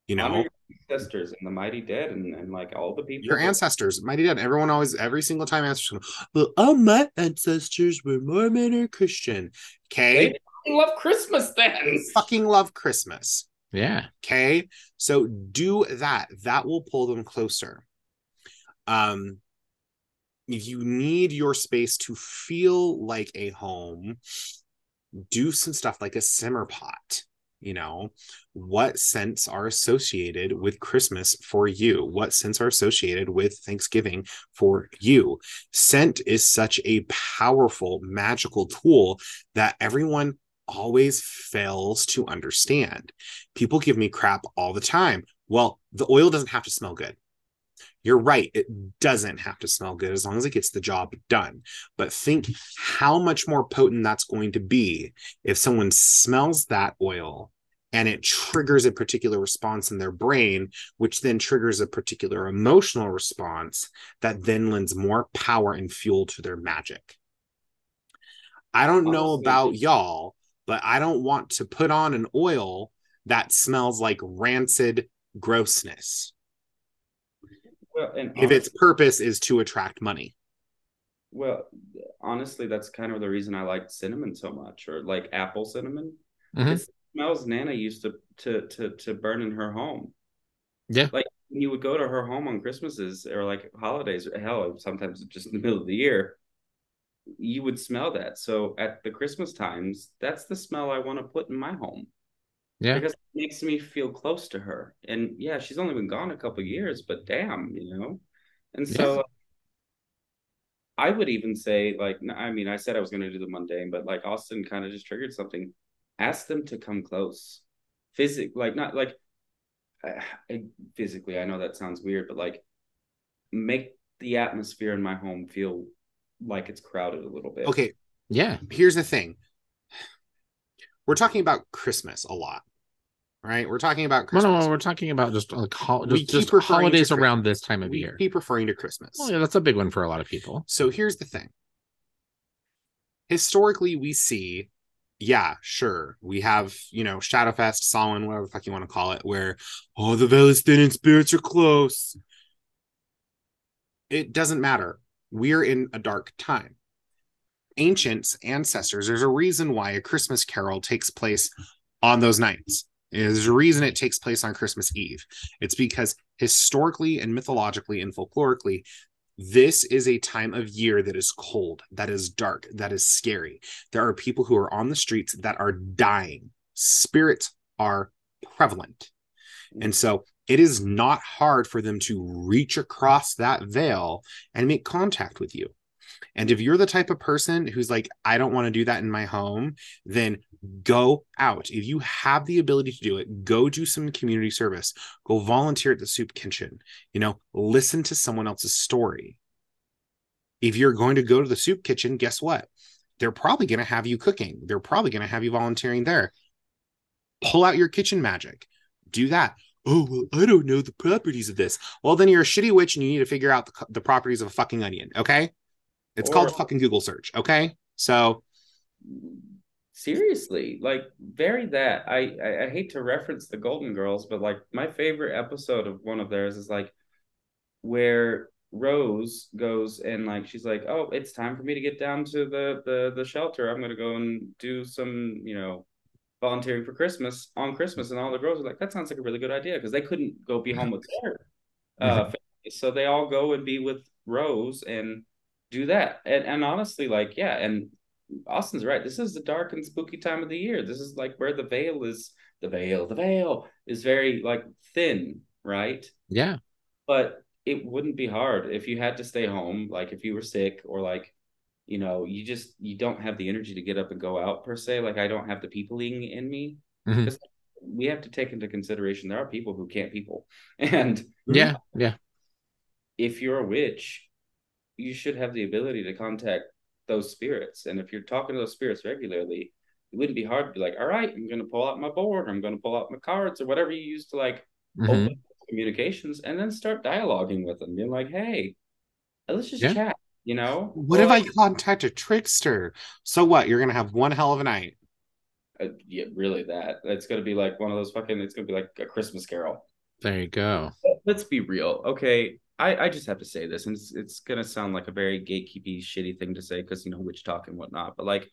You know, your ancestors and the mighty dead and, and like all the people. Your ancestors, mighty dead. Everyone always, every single time, ancestors. Well, all my ancestors were Mormon or Christian. Okay. They love Christmas then. They fucking love Christmas. Yeah. Okay. So do that. That will pull them closer. Um, you need your space to feel like a home. Do some stuff like a simmer pot. You know, what scents are associated with Christmas for you? What scents are associated with Thanksgiving for you? Scent is such a powerful, magical tool that everyone always fails to understand. People give me crap all the time. Well, the oil doesn't have to smell good. You're right. It doesn't have to smell good as long as it gets the job done. But think how much more potent that's going to be if someone smells that oil and it triggers a particular response in their brain, which then triggers a particular emotional response that then lends more power and fuel to their magic. I don't know about y'all, but I don't want to put on an oil that smells like rancid grossness. Well, and honestly, if its purpose is to attract money. Well, honestly, that's kind of the reason I liked cinnamon so much, or like apple cinnamon. Mm-hmm. It smells Nana used to, to to to burn in her home. Yeah. Like you would go to her home on Christmases or like holidays, or hell, sometimes just in the middle of the year. You would smell that. So at the Christmas times, that's the smell I want to put in my home. Yeah. Because it makes me feel close to her. And yeah, she's only been gone a couple of years, but damn, you know? And so yes. I would even say, like, I mean, I said I was going to do the mundane, but like Austin kind of just triggered something. Ask them to come close. Physic, like, not like uh, I, physically, I know that sounds weird, but like make the atmosphere in my home feel like it's crowded a little bit. Okay. Yeah. Here's the thing. We're talking about Christmas a lot. right? We're talking about Christmas. No, no, we're talking about just like ho- just, just holidays around this time of we year. We keep referring to Christmas. Well, yeah, that's a big one for a lot of people. So here's the thing. Historically, we see, yeah, sure, we have, you know, Shadowfest, Samhain, whatever the fuck you want to call it, where, oh, the veil is thin and spirits are close. It doesn't matter. We're in a dark time. Ancients, ancestors, there's a reason why A Christmas Carol takes place on those nights. There's a reason it takes place on Christmas Eve. It's because historically and mythologically and folklorically, this is a time of year that is cold, that is dark, that is scary. There are people who are on the streets that are dying. Spirits are prevalent. And so it is not hard for them to reach across that veil and make contact with you. And if you're the type of person who's like, I don't want to do that in my home, then go out. If you have the ability to do it, go do some community service. Go volunteer at the soup kitchen. You know, listen to someone else's story. If you're going to go to the soup kitchen, guess what? They're probably going to have you cooking. They're probably going to have you volunteering there. Pull out your kitchen magic. Do that. Oh, well, I don't know the properties of this. Well, then you're a shitty witch and you need to figure out the, the properties of a fucking onion, okay? It's or, called fucking Google search, okay? So seriously, like vary that. I, I I hate to reference the Golden Girls, but like my favorite episode of one of theirs is like where Rose goes and like she's like, oh, it's time for me to get down to the the the shelter. I'm gonna go and do some, you know, volunteering for Christmas on Christmas, and all the girls are like, that sounds like a really good idea because they couldn't go be home with their uh, family, so they all go and be with Rose and do that. And and honestly, like, yeah, and Austin's right. This is the dark and spooky time of the year. This is like where the veil is, the veil, the veil is very like thin, right? Yeah. But it wouldn't be hard if you had to stay home, like if you were sick or like, you know, you just, you don't have the energy to get up and go out per se. Like I don't have the peopling in me. Mm-hmm. We have to take into consideration there are people who can't people. And yeah, yeah. If you're a witch, you should have the ability to contact those spirits. And if you're talking to those spirits regularly, it wouldn't be hard to be like, all right, I'm going to pull out my board. I'm going to pull out my cards or whatever you use to like mm-hmm. open communications and then start dialoguing with them. You're like, hey, let's just yeah. chat, you know? What or, if I contact a trickster? So what? You're going to have one hell of a night. Uh, yeah, really that. It's going to be like one of those fucking, it's going to be like A Christmas Carol. There you go. Let's be real. Okay. I, I just have to say this, and it's, it's going to sound like a very gatekeepy, shitty thing to say because, you know, witch talk and whatnot. But, like,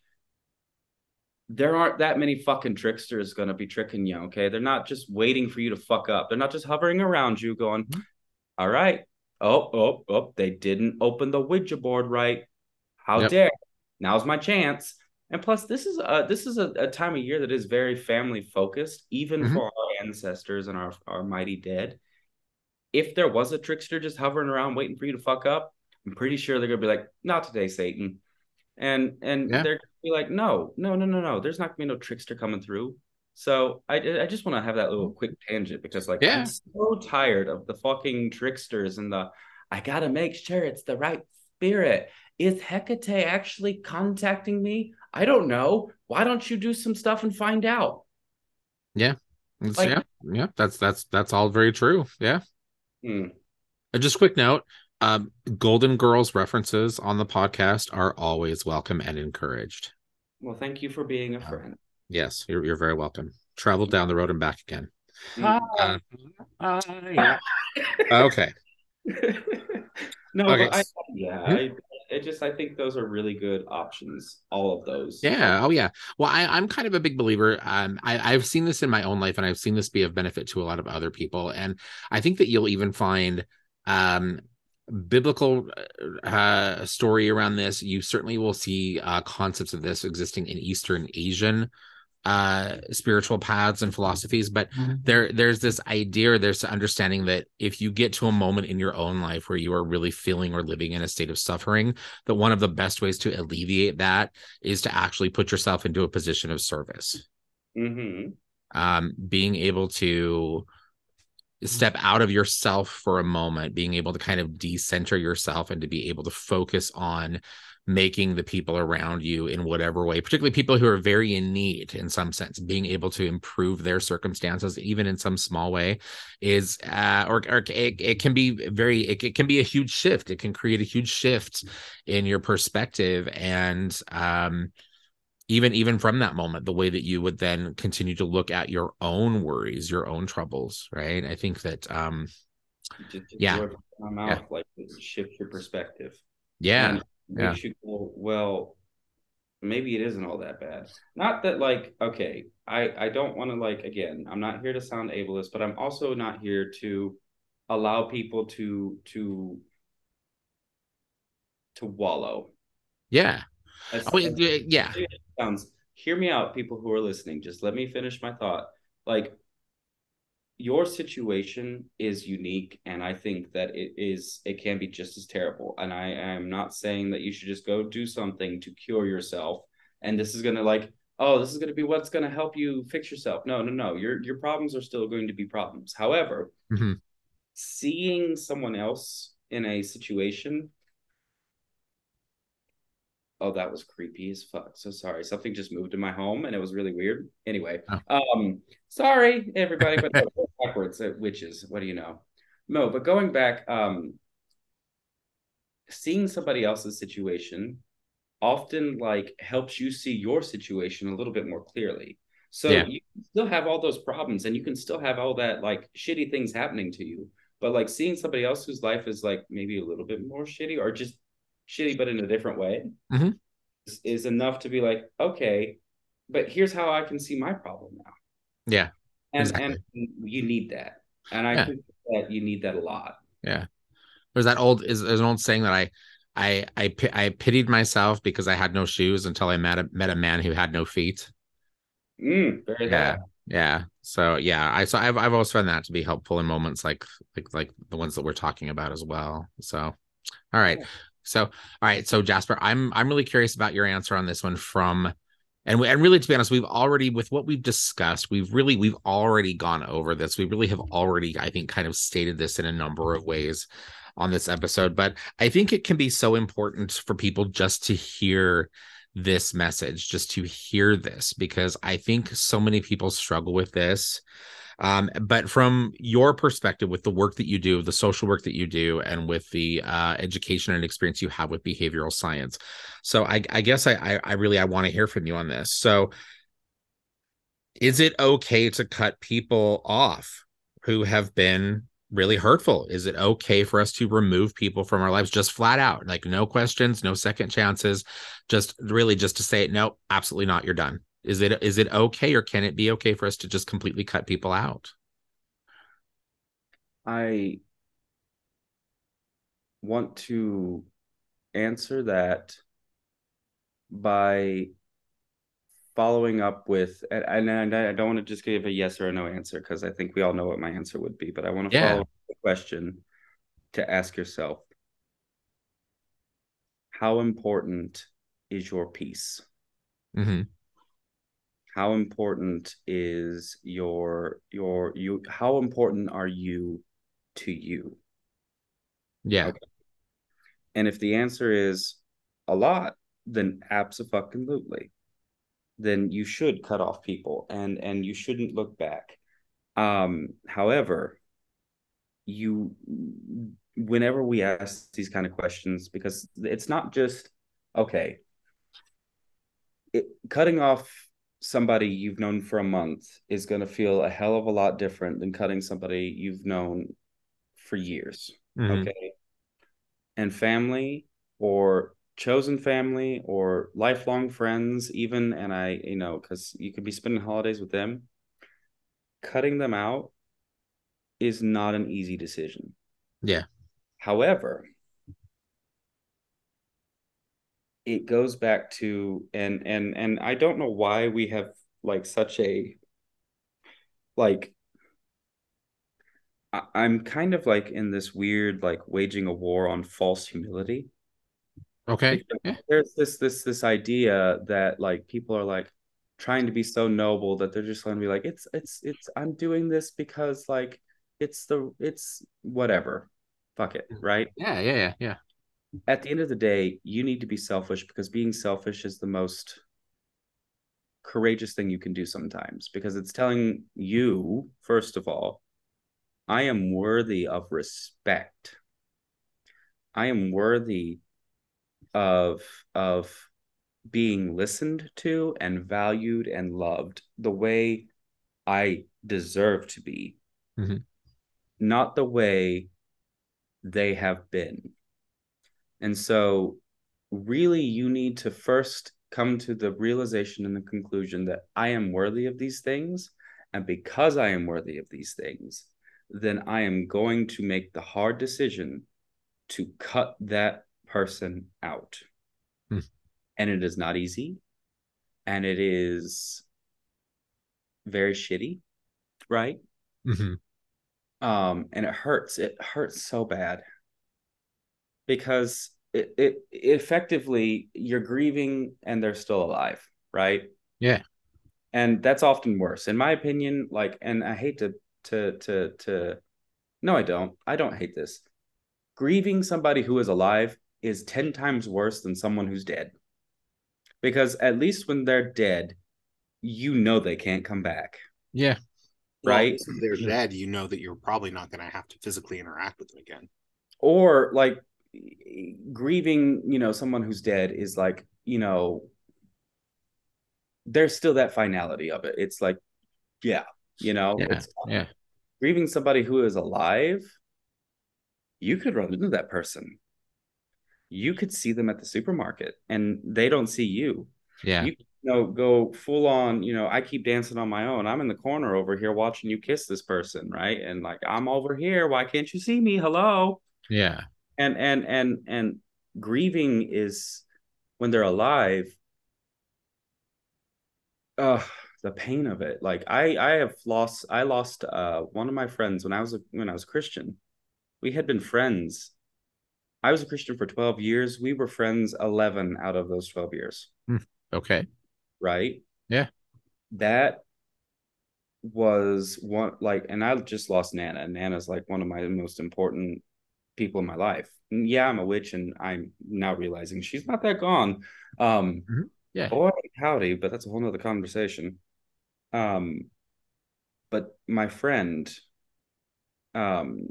there aren't that many fucking tricksters going to be tricking you, okay? They're not just waiting for you to fuck up. They're not just hovering around you going, all right, oh, oh, oh, they didn't open the Ouija board right. How yep. dare. Now's my chance. And plus, this is a, this is a, a time of year that is very family-focused, even mm-hmm. for our ancestors and our, our mighty dead. If there was a trickster just hovering around waiting for you to fuck up, I'm pretty sure they're going to be like, not today, Satan. And and yeah. they're going to be like, no, no, no, no, no. There's not going to be no trickster coming through. So I, I just want to have that little quick tangent because like yeah. I'm so tired of the fucking tricksters and the, I got to make sure it's the right spirit. Is Hecate actually contacting me? I don't know. Why don't you do some stuff and find out? Yeah. Like, yeah. Yeah. That's, that's, that's all very true. Yeah. Hmm. Just quick note, um, Golden Girls references on the podcast are always welcome and encouraged. Well, thank you for being a friend. Uh, yes, you're you're very welcome. Travel down the road and back again. Hi. Uh, uh, yeah. Okay. No, okay. But I, yeah, hmm? I, it just I think those are really good options. All of those. Yeah. Oh, yeah. Well, I, I'm kind of a big believer. Um, I, I've seen this in my own life, and I've seen this be of benefit to a lot of other people. And I think that you'll even find um, biblical uh, story around this. You certainly will see uh, concepts of this existing in Eastern Asian uh, spiritual paths and philosophies. But mm-hmm. there, there's this idea, or there's the understanding that if you get to a moment in your own life where you are really feeling or living in a state of suffering, that one of the best ways to alleviate that is to actually put yourself into a position of service. Mm-hmm. Um, being able to step out of yourself for a moment, being able to kind of decenter yourself and to be able to focus on making the people around you in whatever way, particularly people who are very in need in some sense, being able to improve their circumstances, even in some small way, is uh, or, or it, it can be very it, it can be a huge shift. It can create a huge shift in your perspective. And um, even even from that moment, the way that you would then continue to look at your own worries, your own troubles. Right. I think that. Um, Just yeah. My mouth, yeah. Like, shift your perspective. Yeah. And yeah. You go, well, maybe it isn't all that bad. Not that, like, okay, I, I don't want to, like, again, I'm not here to sound ableist, but I'm also not here to allow people to, to, to wallow. Yeah. As, oh, as, yeah. Sounds, hear me out, people who are listening. Just let me finish my thought. Like, your situation is unique, and I think that it is it can be just as terrible. And I am not saying that you should just go do something to cure yourself. And this is gonna like, oh, this is gonna be what's gonna help you fix yourself. No, no, no. Your your problems are still going to be problems. However, mm-hmm. seeing someone else in a situation. Oh, that was creepy as fuck. So sorry. Something just moved in my home and it was really weird. Anyway, oh. um, sorry, everybody, but that was backwards, uh, witches. What do you know? No, but going back, um, seeing somebody else's situation often like helps you see your situation a little bit more clearly. So yeah. You can still have all those problems and you can still have all that like shitty things happening to you. But like seeing somebody else whose life is like maybe a little bit more shitty or just shitty but in a different way mm-hmm. is, is enough to be like, okay, but here's how I can see my problem now. Yeah, and exactly. And you need that, and I yeah. think that you need that a lot. Yeah, there's that old is there's an old saying that I, I I I pitied myself because I had no shoes until I met a met a man who had no feet. Mm, very yeah, bad. yeah. So yeah, I so I've I've always found that to be helpful in moments like like like the ones that we're talking about as well. So, all right. Yeah. So, all right. So Jasper, I'm, I'm really curious about your answer on this one from, and we, and really, to be honest, we've already, with what we've discussed, we've really, we've already gone over this. We really have already, I think, kind of stated this in a number of ways on this episode, but I think it can be so important for people just to hear this message, just to hear this, because I think so many people struggle with this. Um, but from your perspective, with the work that you do, the social work that you do, and with the uh, education and experience you have with behavioral science. So I, I guess I, I, I really, I want to hear from you on this. So is it okay to cut people off who have been really hurtful? Is it okay for us to remove people from our lives just flat out? Like no questions, no second chances, just really just to say, no, absolutely not. You're done. Is it is it okay, or can it be okay for us to just completely cut people out? I want to answer that by following up with, and, and I don't want to just give a yes or a no answer because I think we all know what my answer would be, but I want to yeah. follow up with the question to ask yourself, how important is your peace? Mm-hmm. How important is your, your, you, how important are you to you? Yeah. Okay. And if the answer is a lot, then abso-fucking-lutely. Then you should cut off people and, and you shouldn't look back. Um, however, you, whenever we ask these kind of questions, because it's not just, okay, it, cutting off somebody you've known for a month is going to feel a hell of a lot different than cutting somebody you've known for years. Mm-hmm. Okay. And family or chosen family or lifelong friends, even, and I, you know, because you could be spending holidays with them, cutting them out is not an easy decision. Yeah. However, it goes back to, and and and I don't know why we have like such a like I, I'm kind of like in this weird like waging a war on false humility. Okay. Because there's this this this idea that like people are like trying to be so noble that they're just going to be like it's it's it's I'm doing this because like it's the it's whatever. Fuck it, right? Yeah, yeah, yeah, yeah. at the end of the day, you need to be selfish, because being selfish is the most courageous thing you can do sometimes, because it's telling you, first of all, I am worthy of respect. I am worthy of, of being listened to and valued and loved the way I deserve to be, mm-hmm. not the way they have been. And so really you need to first come to the realization and the conclusion that I am worthy of these things. And because I am worthy of these things, then I am going to make the hard decision to cut that person out. Mm. And it is not easy. And it is very shitty, right? Mm-hmm. Um, and it hurts. It hurts so bad. Because it, it, it effectively, you're grieving and they're still alive, right? Yeah. And that's often worse. In my opinion, like, and I hate to, to, to, to, no, I don't. I don't hate this. Grieving somebody who is alive is ten times worse than someone who's dead. Because at least when they're dead, you know they can't come back. Yeah. Right? Well, if they're dead, you know that you're probably not going to have to physically interact with them again. Or, like, grieving, you know, someone who's dead is like, you know, there's still that finality of it. It's like, yeah, you know, yeah, it's yeah. Grieving somebody who is alive, you could run into that person. You could see them at the supermarket and they don't see you. Yeah. You, you know, go full on, you know, I keep dancing on my own. I'm in the corner over here watching you kiss this person, right? And like, I'm over here. Why can't you see me? Hello. Yeah. And and and and grieving is when they're alive. Uh, the pain of it. Like I, I have lost. I lost uh, one of my friends when I was a, when I was a Christian. We had been friends. I was a Christian for twelve years. We were friends eleven out of those twelve years. Okay. Right. Yeah. That was one, like, and I just lost Nana. Nana's like one of my most important people in my life. And yeah, I'm a witch, and I'm now realizing she's not that gone. Um, mm-hmm. Yeah, boy, howdy, but that's a whole nother conversation. Um, but my friend, um,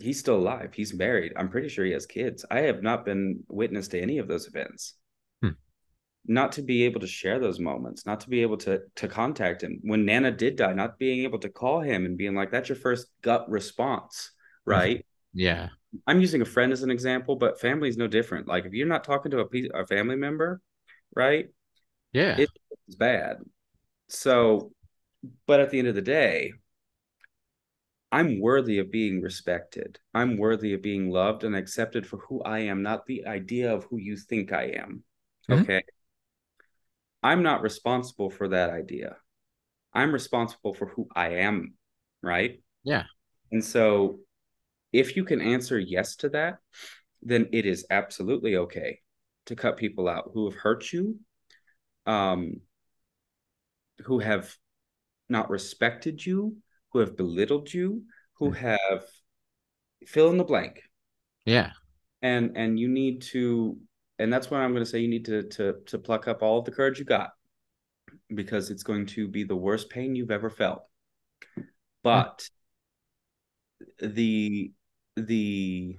he's still alive. He's married. I'm pretty sure he has kids. I have not been witness to any of those events. Hmm. Not to be able to share those moments, not to be able to to contact him when Nana did die, not being able to call him and being like, "That's your first gut response." Right. Yeah. I'm using a friend as an example, but family is no different. Like if you're not talking to a, piece, a family member, right? Yeah. It's bad. So, but at the end of the day, I'm worthy of being respected. I'm worthy of being loved and accepted for who I am, not the idea of who you think I am. Mm-hmm. Okay. I'm not responsible for that idea. I'm responsible for who I am. Right. Yeah. And so, if you can answer yes to that, then it is absolutely okay to cut people out who have hurt you, um, who have not respected you, who have belittled you, who have fill in the blank. Yeah. And and you need to, and that's why I'm going to say you need to to to pluck up all of the courage you got, because it's going to be the worst pain you've ever felt. But the the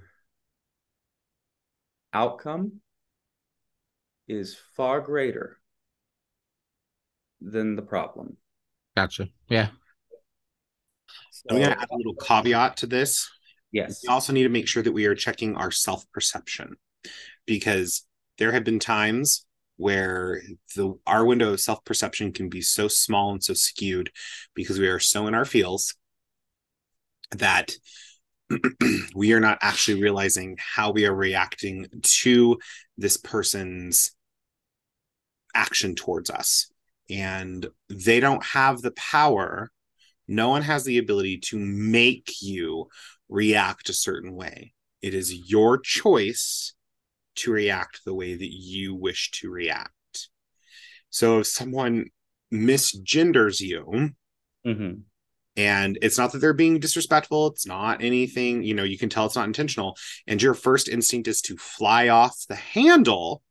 outcome is far greater than the problem. Gotcha. Yeah. So, I'm going to add a little caveat to this. Yes. We also need to make sure that we are checking our self-perception, because there have been times where the our window of self-perception can be so small and so skewed because we are so in our feels that we are not actually realizing how we are reacting to this person's action towards us. And they don't have the power. No one has the ability to make you react a certain way. It is your choice to react the way that you wish to react. So if someone misgenders you, mm-hmm. And it's not that they're being disrespectful. It's not anything, you know, you can tell it's not intentional. And your first instinct is to fly off the handle.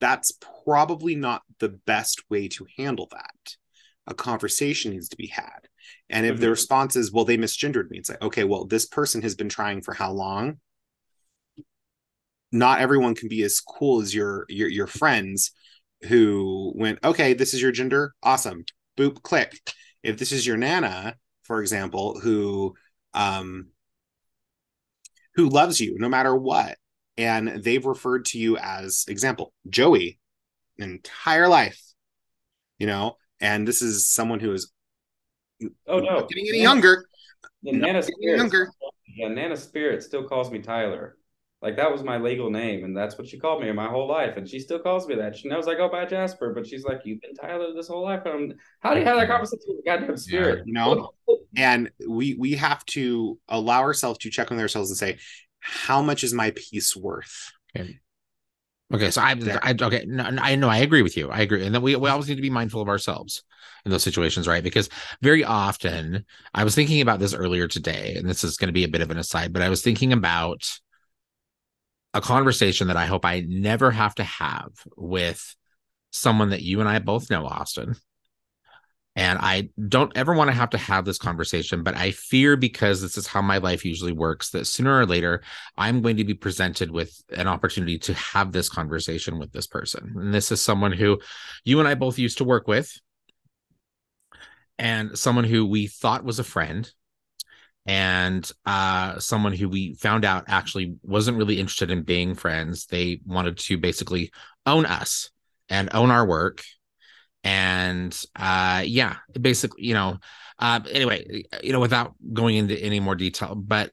That's probably not the best way to handle that. A conversation needs to be had. And if mm-hmm. the response is, well, they misgendered me, it's like, okay, well, this person has been trying for how long? Not everyone can be as cool as your your your friends who went, okay, this is your gender. Awesome. Boop, click. If this is your Nana, for example, who um, who loves you no matter what, and they've referred to you as, example, Joey, entire life, you know, and this is someone who is oh no not getting any Nana, younger. The Nana Spirit, younger. The Nana Spirit still calls me Tyler. Like, that was my legal name, and that's what she called me my whole life, and she still calls me that. She knows I go by Jasper, but she's like, you've been Tyler this whole life. And I'm, how do you have that conversation with the goddamn Spirit? Yeah, you know, and we we have to allow ourselves to check on ourselves and say, how much is my piece worth? Okay, okay so I'm I, okay. No, no, I know I agree with you. I agree, and then we we always need to be mindful of ourselves in those situations, right? Because very often, I was thinking about this earlier today, and this is going to be a bit of an aside, but I was thinking about a conversation that I hope I never have to have with someone that you and I both know, Austin. And I don't ever want to have to have this conversation, but I fear, because this is how my life usually works, that sooner or later, I'm going to be presented with an opportunity to have this conversation with this person. And this is someone who you and I both used to work with, and someone who we thought was a friend, and uh, someone who we found out actually wasn't really interested in being friends. They wanted to basically own us and own our work. And uh, yeah, basically, you know, uh, anyway, you know, without going into any more detail, but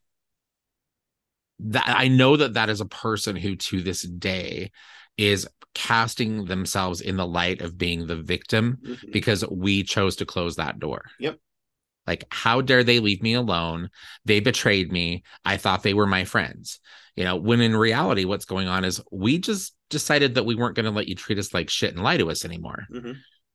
that, I know that that is a person who to this day is casting themselves in the light of being the victim mm-hmm. because we chose to close that door. Yep. Like, how dare they leave me alone? They betrayed me. I thought they were my friends. You know, when in reality, what's going on is we just decided that we weren't going to let you treat us like shit and lie to us anymore. Mm-hmm.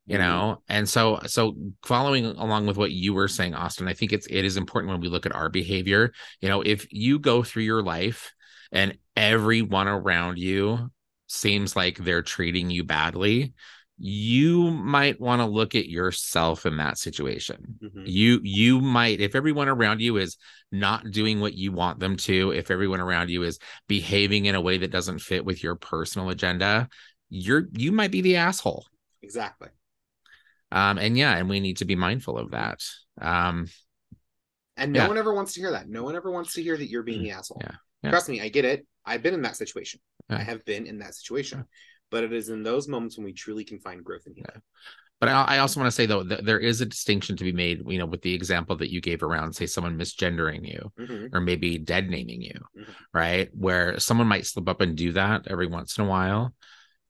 You mm-hmm. know, and so so following along with what you were saying, Austin, I think it's it is important when we look at our behavior. You know, if you go through your life and everyone around you seems like they're treating you badly, you might want to look at yourself in that situation. Mm-hmm. You you might, if everyone around you is not doing what you want them to, if everyone around you is behaving in a way that doesn't fit with your personal agenda, you're you might be the asshole. Exactly. Um, and yeah, and we need to be mindful of that. Um, and no yeah. one ever wants to hear that. No one ever wants to hear that you're being mm-hmm. the asshole. Yeah. Yeah. Trust me, I get it. I've been in that situation. Yeah. I have been in that situation. Yeah. But it is in those moments when we truly can find growth in healing. Yeah. But I, I also want to say, though, that there is a distinction to be made, you know, with the example that you gave around, say, someone misgendering you mm-hmm. or maybe dead naming you, mm-hmm. right? Where someone might slip up and do that every once in a while.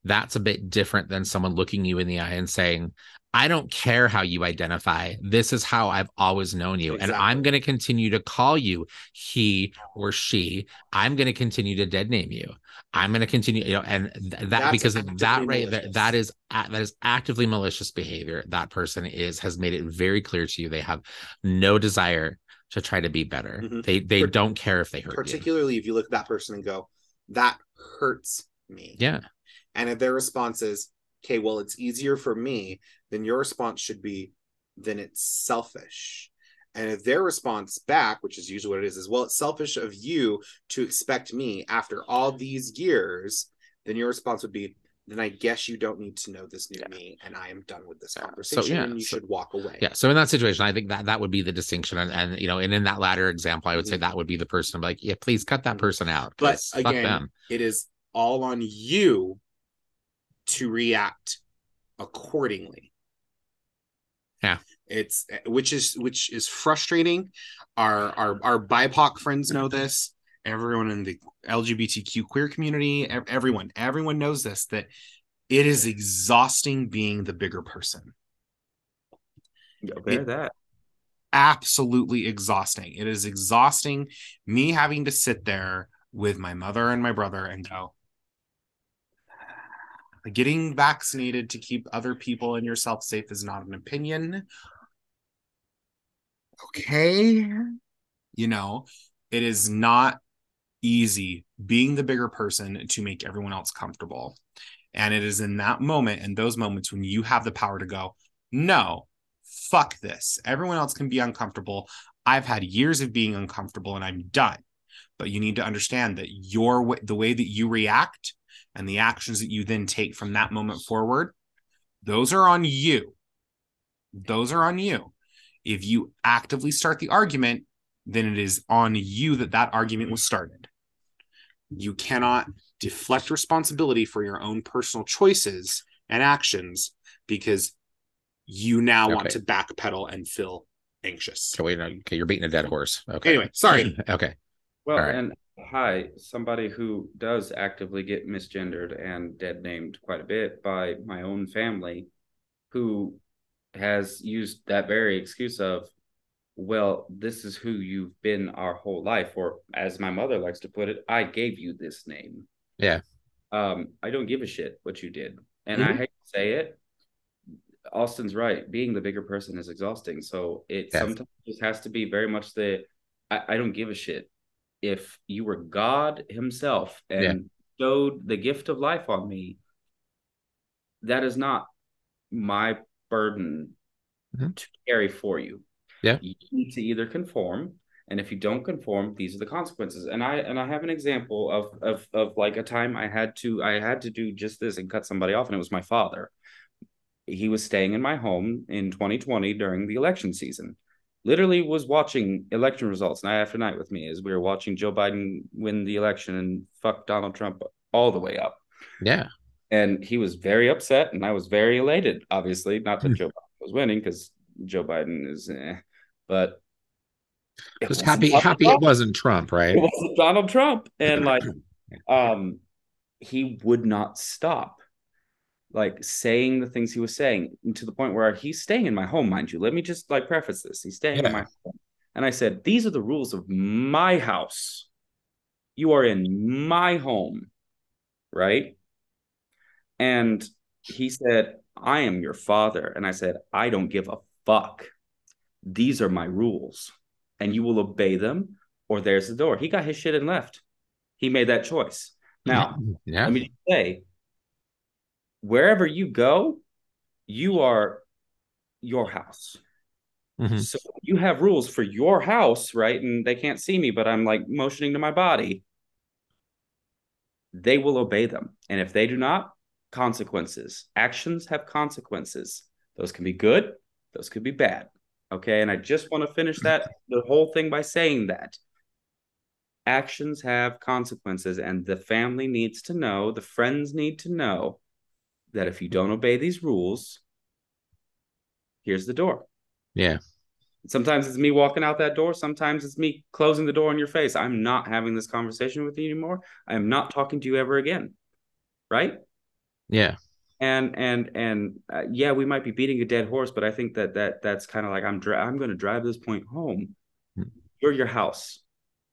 That's a bit different than someone looking you in the eye and saying, I don't care how you identify. This is how I've always known you. Exactly. And I'm going to continue to call you he or she. I'm going to continue to dead name you. I'm going to continue, you know, and th- that That's because of that, right? That, that is that is actively malicious behavior. That person is has made it very clear to you. They have no desire to try to be better. Mm-hmm. They they Part- don't care if they hurt particularly you. Particularly if you look at that person and go, that hurts me. Yeah. And if their response is, okay, well, it's easier for me, then your response should be, then it's selfish. And if their response back, which is usually what it is, is, well, it's selfish of you to expect me after all these years, then your response would be, then I guess you don't need to know this new yeah. me, and I am done with this conversation, so, yeah, and you so, should walk away. Yeah, so in that situation, I think that that would be the distinction. And, and you know, and in that latter example, I would mm-hmm. say that would be the person. I'm like, yeah, please cut that person out. But again, them. It is all on you to react accordingly. Yeah. It's which is which is frustrating. Our our our B I P O C friends know this. Everyone in the L G B T Q queer community, everyone, everyone knows this, that it is exhausting being the bigger person. Yeah, bear that. Absolutely exhausting. It is exhausting me having to sit there with my mother and my brother and go, getting vaccinated to keep other people and yourself safe is not an opinion. Okay. You know, it is not easy being the bigger person to make everyone else comfortable. And it is in that moment, in those moments when you have the power to go, no, fuck this. Everyone else can be uncomfortable. I've had years of being uncomfortable and I'm done. But you need to understand that your the way that you react and the actions that you then take from that moment forward, those are on you. Those are on you. If you actively start the argument, then it is on you that that argument was started. You cannot deflect responsibility for your own personal choices and actions because you now okay. want to backpedal and feel anxious. Okay, wait, okay, you're beating a dead horse. Okay. Anyway, sorry. Okay. Well, right. And hi, somebody who does actively get misgendered and dead named quite a bit by my own family, who has used that very excuse of, well, this is who you've been our whole life, or as my mother likes to put it, I gave you this name. Yeah. Um, I don't give a shit what you did. And mm-hmm. I hate to say it, Austin's right. Being the bigger person is exhausting. So it yes. sometimes just has to be very much the, I, I don't give a shit. If you were God himself and yeah. showed the gift of life on me, that is not my burden mm-hmm. to carry for you. Yeah, you need to either conform, and if you don't conform, these are the consequences. And I and I have an example of of of like a time I had to I had to do just this and cut somebody off, and it was my father. He was staying in my home in twenty twenty during the election season. Literally was watching election results night after night with me as we were watching Joe Biden win the election and fuck Donald Trump all the way up. Yeah, and he was very upset, and I was very elated. Obviously, not that mm. Joe Biden was winning because Joe Biden is. Eh. But it was happy, happy it wasn't Trump, right? It wasn't Donald Trump. And like, um, he would not stop like saying the things he was saying, to the point where he's staying in my home, mind you. Let me just like preface this. He's staying yeah. in my home. And I said, these are the rules of my house. You are in my home, right? And he said, I am your father. And I said, I don't give a fuck. These are my rules, and you will obey them, or there's the door. He got his shit and left. He made that choice. Now, yeah. let me just say, wherever you go, you are your house. Mm-hmm. So you have rules for your house, right? And they can't see me, but I'm like motioning to my body. They will obey them. And if they do not, consequences. Actions have consequences. Those can be good. Those could be bad. Okay, and I just want to finish that the whole thing by saying that actions have consequences, and the family needs to know, the friends need to know that if you don't obey these rules, here's the door. Yeah. Sometimes it's me walking out that door. Sometimes it's me closing the door in your face. I'm not having this conversation with you anymore. I am not talking to you ever again. Right? Yeah. And and and uh, yeah, we might be beating a dead horse, but I think that that that's kind of like I'm dri- I'm going to drive this point home. Mm-hmm. You're your house.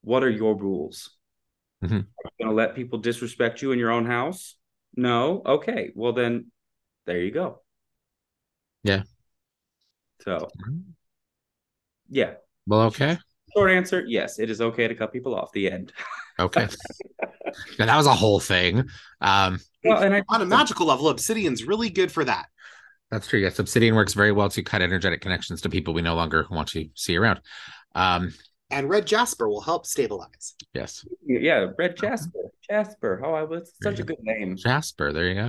What are your rules? Mm-hmm. Are you going to let people disrespect you in your own house? No. Okay. Well, then, there you go. Yeah. So. Yeah. Well, okay. Short answer: yes, it is okay to cut people off. The end. Okay. Now, that was a whole thing. Um, well, and I, on a magical level, Obsidian's really good for that. That's true. Yes, Obsidian works very well to cut energetic connections to people we no longer want to see around. Um, and Red Jasper will help stabilize. Yes. Yeah, Red Jasper. Jasper. Oh, I was such a good name. Jasper. There you go.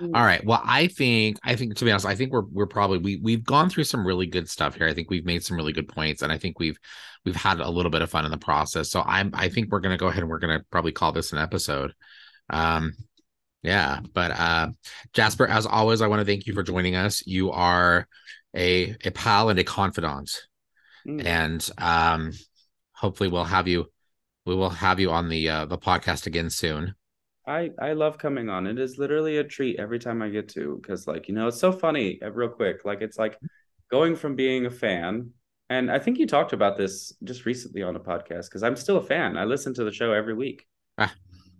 Mm-hmm. All right. Well, I think I think to be honest, I think we're we're probably we we've gone through some really good stuff here. I think we've made some really good points, and I think we've we've had a little bit of fun in the process. So I'm I think we're gonna go ahead and we're gonna probably call this an episode. Um, yeah. But uh, Jasper, as always, I want to thank you for joining us. You are a a pal and a confidant, mm-hmm. and um, hopefully we'll have you. We will have you on the uh, the podcast again soon. I, I love coming on. It is literally a treat every time I get to, because like, you know, it's so funny real quick. Like it's like going from being a fan. And I think you talked about this just recently on a podcast, because I'm still a fan. I listen to the show every week ah.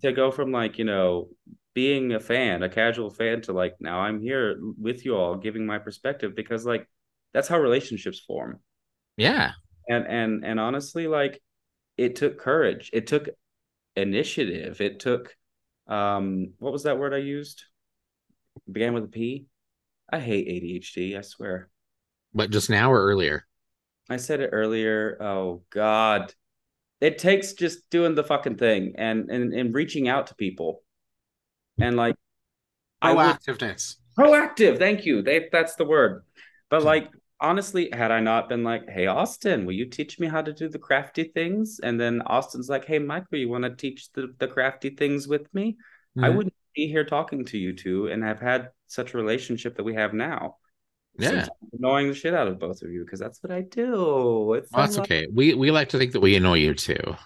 to go from like, you know, being a fan, a casual fan, to like now I'm here with you all giving my perspective, because like that's how relationships form. Yeah. and and and honestly, like, it took courage, it took initiative, it took um what was that word I used? It began with a P. I hate A D H D, I swear. But just now or earlier? I said it earlier. Oh God. It takes just doing the fucking thing and and, and reaching out to people. And like proactiveness. Would, proactive, thank you. They, that's the word. But like, honestly, had I not been like, hey, Austin, will you teach me how to do the crafty things? And then Austin's like, hey, Michael, you want to teach the, the crafty things with me? Mm-hmm. I wouldn't be here talking to you two and have had such a relationship that we have now. Yeah, annoying the shit out of both of you, because that's what I do. It's well, that's okay. We we like to think that we annoy you too.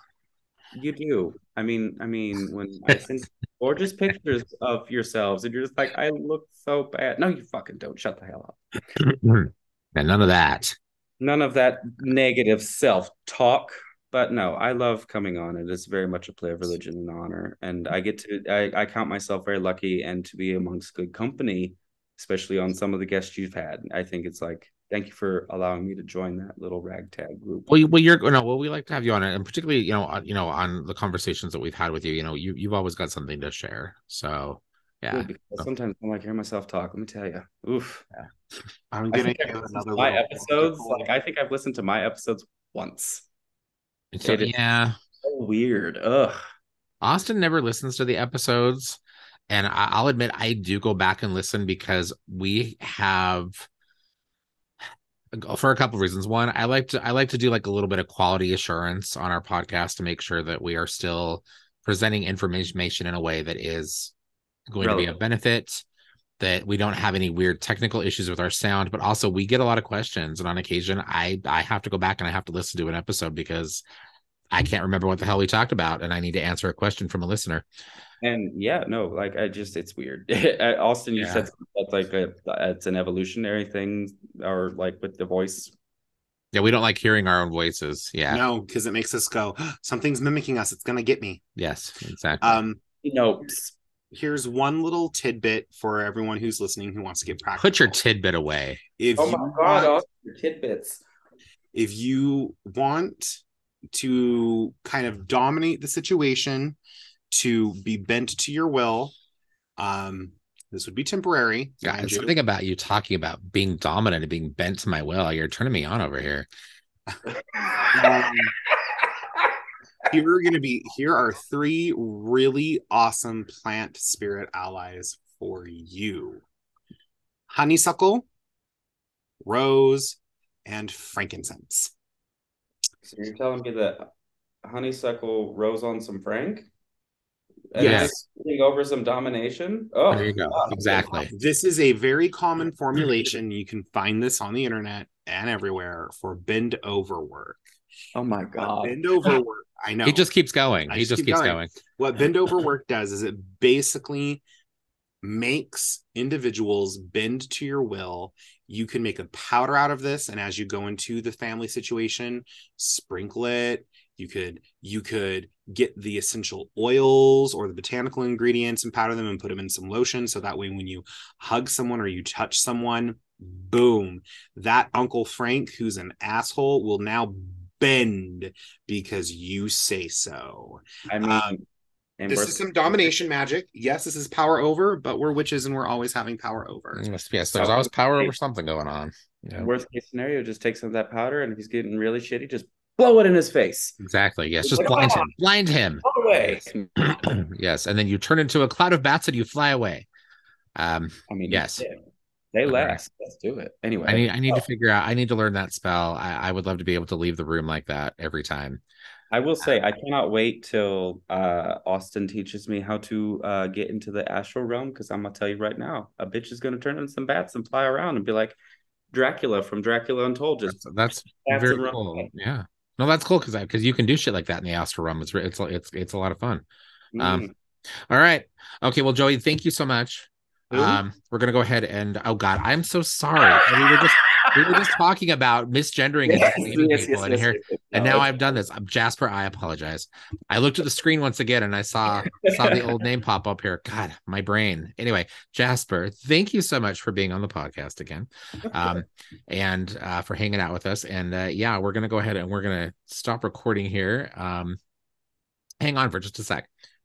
You do. I mean, I mean, when I send gorgeous pictures of yourselves, and you're just like, I look so bad. No, you fucking don't. Shut the hell up. And none of that. None of that negative self-talk. But no, I love coming on. It is very much a play of religion and honor, and I get to. I, I count myself very lucky and to be amongst good company, especially on some of the guests you've had. I think it's like, thank you for allowing me to join that little ragtag group. Well, well, you're no, well, we like to have you on it, and particularly, you know, on, you know, on the conversations that we've had with you, you know, you you've always got something to share. So, yeah. Good, so. Sometimes I'm like, hear myself talk. Let me tell you, oof. Yeah. I'm gonna get another. My episodes, cool. Like I think I've listened to my episodes once. So, it yeah. So weird. Ugh. Austin never listens to the episodes. And I'll admit, I do go back and listen because we have, for a couple of reasons. One, I like to I like to do like a little bit of quality assurance on our podcast to make sure that we are still presenting information in a way that is going Relevant. to be a benefit, that we don't have any weird technical issues with our sound. But also, we get a lot of questions, and on occasion, I I have to go back and I have to listen to an episode because I can't remember what the hell we talked about, and I need to answer a question from a listener. And yeah, no, like I just, it's weird. Austin, you yeah. said that's like a, it's an evolutionary thing, or like with the voice. Yeah, we don't like hearing our own voices. Yeah, no, because it makes us go, something's mimicking us. It's gonna get me. Yes, exactly. Um, you know, here's one little tidbit for everyone who's listening who wants to get practical. Put your tidbit away. If oh my you God, want, your tidbits. If you want to kind of dominate the situation, to be bent to your will. Um, this would be temporary. Yeah, something about you talking about being dominant and being bent to my will. You're turning me on over here. um, here are going to be. Here are three really awesome plant spirit allies for you: honeysuckle, rose, and frankincense. So you're telling me that honeysuckle rose on some frank? And yes, over some domination. Oh, there you go. Wow. Exactly. This is a very common formulation. You can find this on the internet and everywhere for bend over work. Oh my God, bend over work. I know. He just keeps going. I he just, just keep keeps going. going. What bend over work does is it basically makes individuals bend to your will. You can make a powder out of this, and as you go into the family situation, sprinkle it. You could you could get the essential oils or the botanical ingredients and powder them and put them in some lotion. So that way, when you hug someone or you touch someone, boom, that Uncle Frank, who's an asshole, will now bend because you say so. I mean, um, this is some domination magic. Yes, this is power over, but we're witches and we're always having power over. Yes, yes, there's always power over something going on. Yeah. Worst case scenario, just take some of that powder, and if he's getting really shitty, just blow it in his face. Exactly. Yes. Just blind him. Blind him. Blow away. Yes. And then you turn into a cloud of bats and you fly away. Um, I mean, yes. They last. Right. Let's do it. Anyway. I need, I need oh. to figure out. I need to learn that spell. I, I would love to be able to leave the room like that every time. I will say, I cannot wait till uh, Austin teaches me how to uh, get into the astral realm, because I'm going to tell you right now, a bitch is going to turn into some bats and fly around and be like Dracula from Dracula Untold. Just That's, that's very cool. Away. Yeah. No, that's cool because because you can do shit like that in the astral realm. It's it's it's it's a lot of fun. Mm. Um, all right, okay. Well, Joey, thank you so much. Really? Um, we're gonna go ahead and oh god, I'm so sorry. We were just We were just talking about misgendering yes, and, yes, people yes, and, yes, here, yes, and now I've done this. I'm Jasper. I apologize. I looked at the screen once again and I saw saw the old name pop up here. God, my brain. Anyway, Jasper, thank you so much for being on the podcast again, um, and uh, for hanging out with us. And uh, yeah, we're gonna go ahead and we're gonna stop recording here. Um, hang on for just a sec.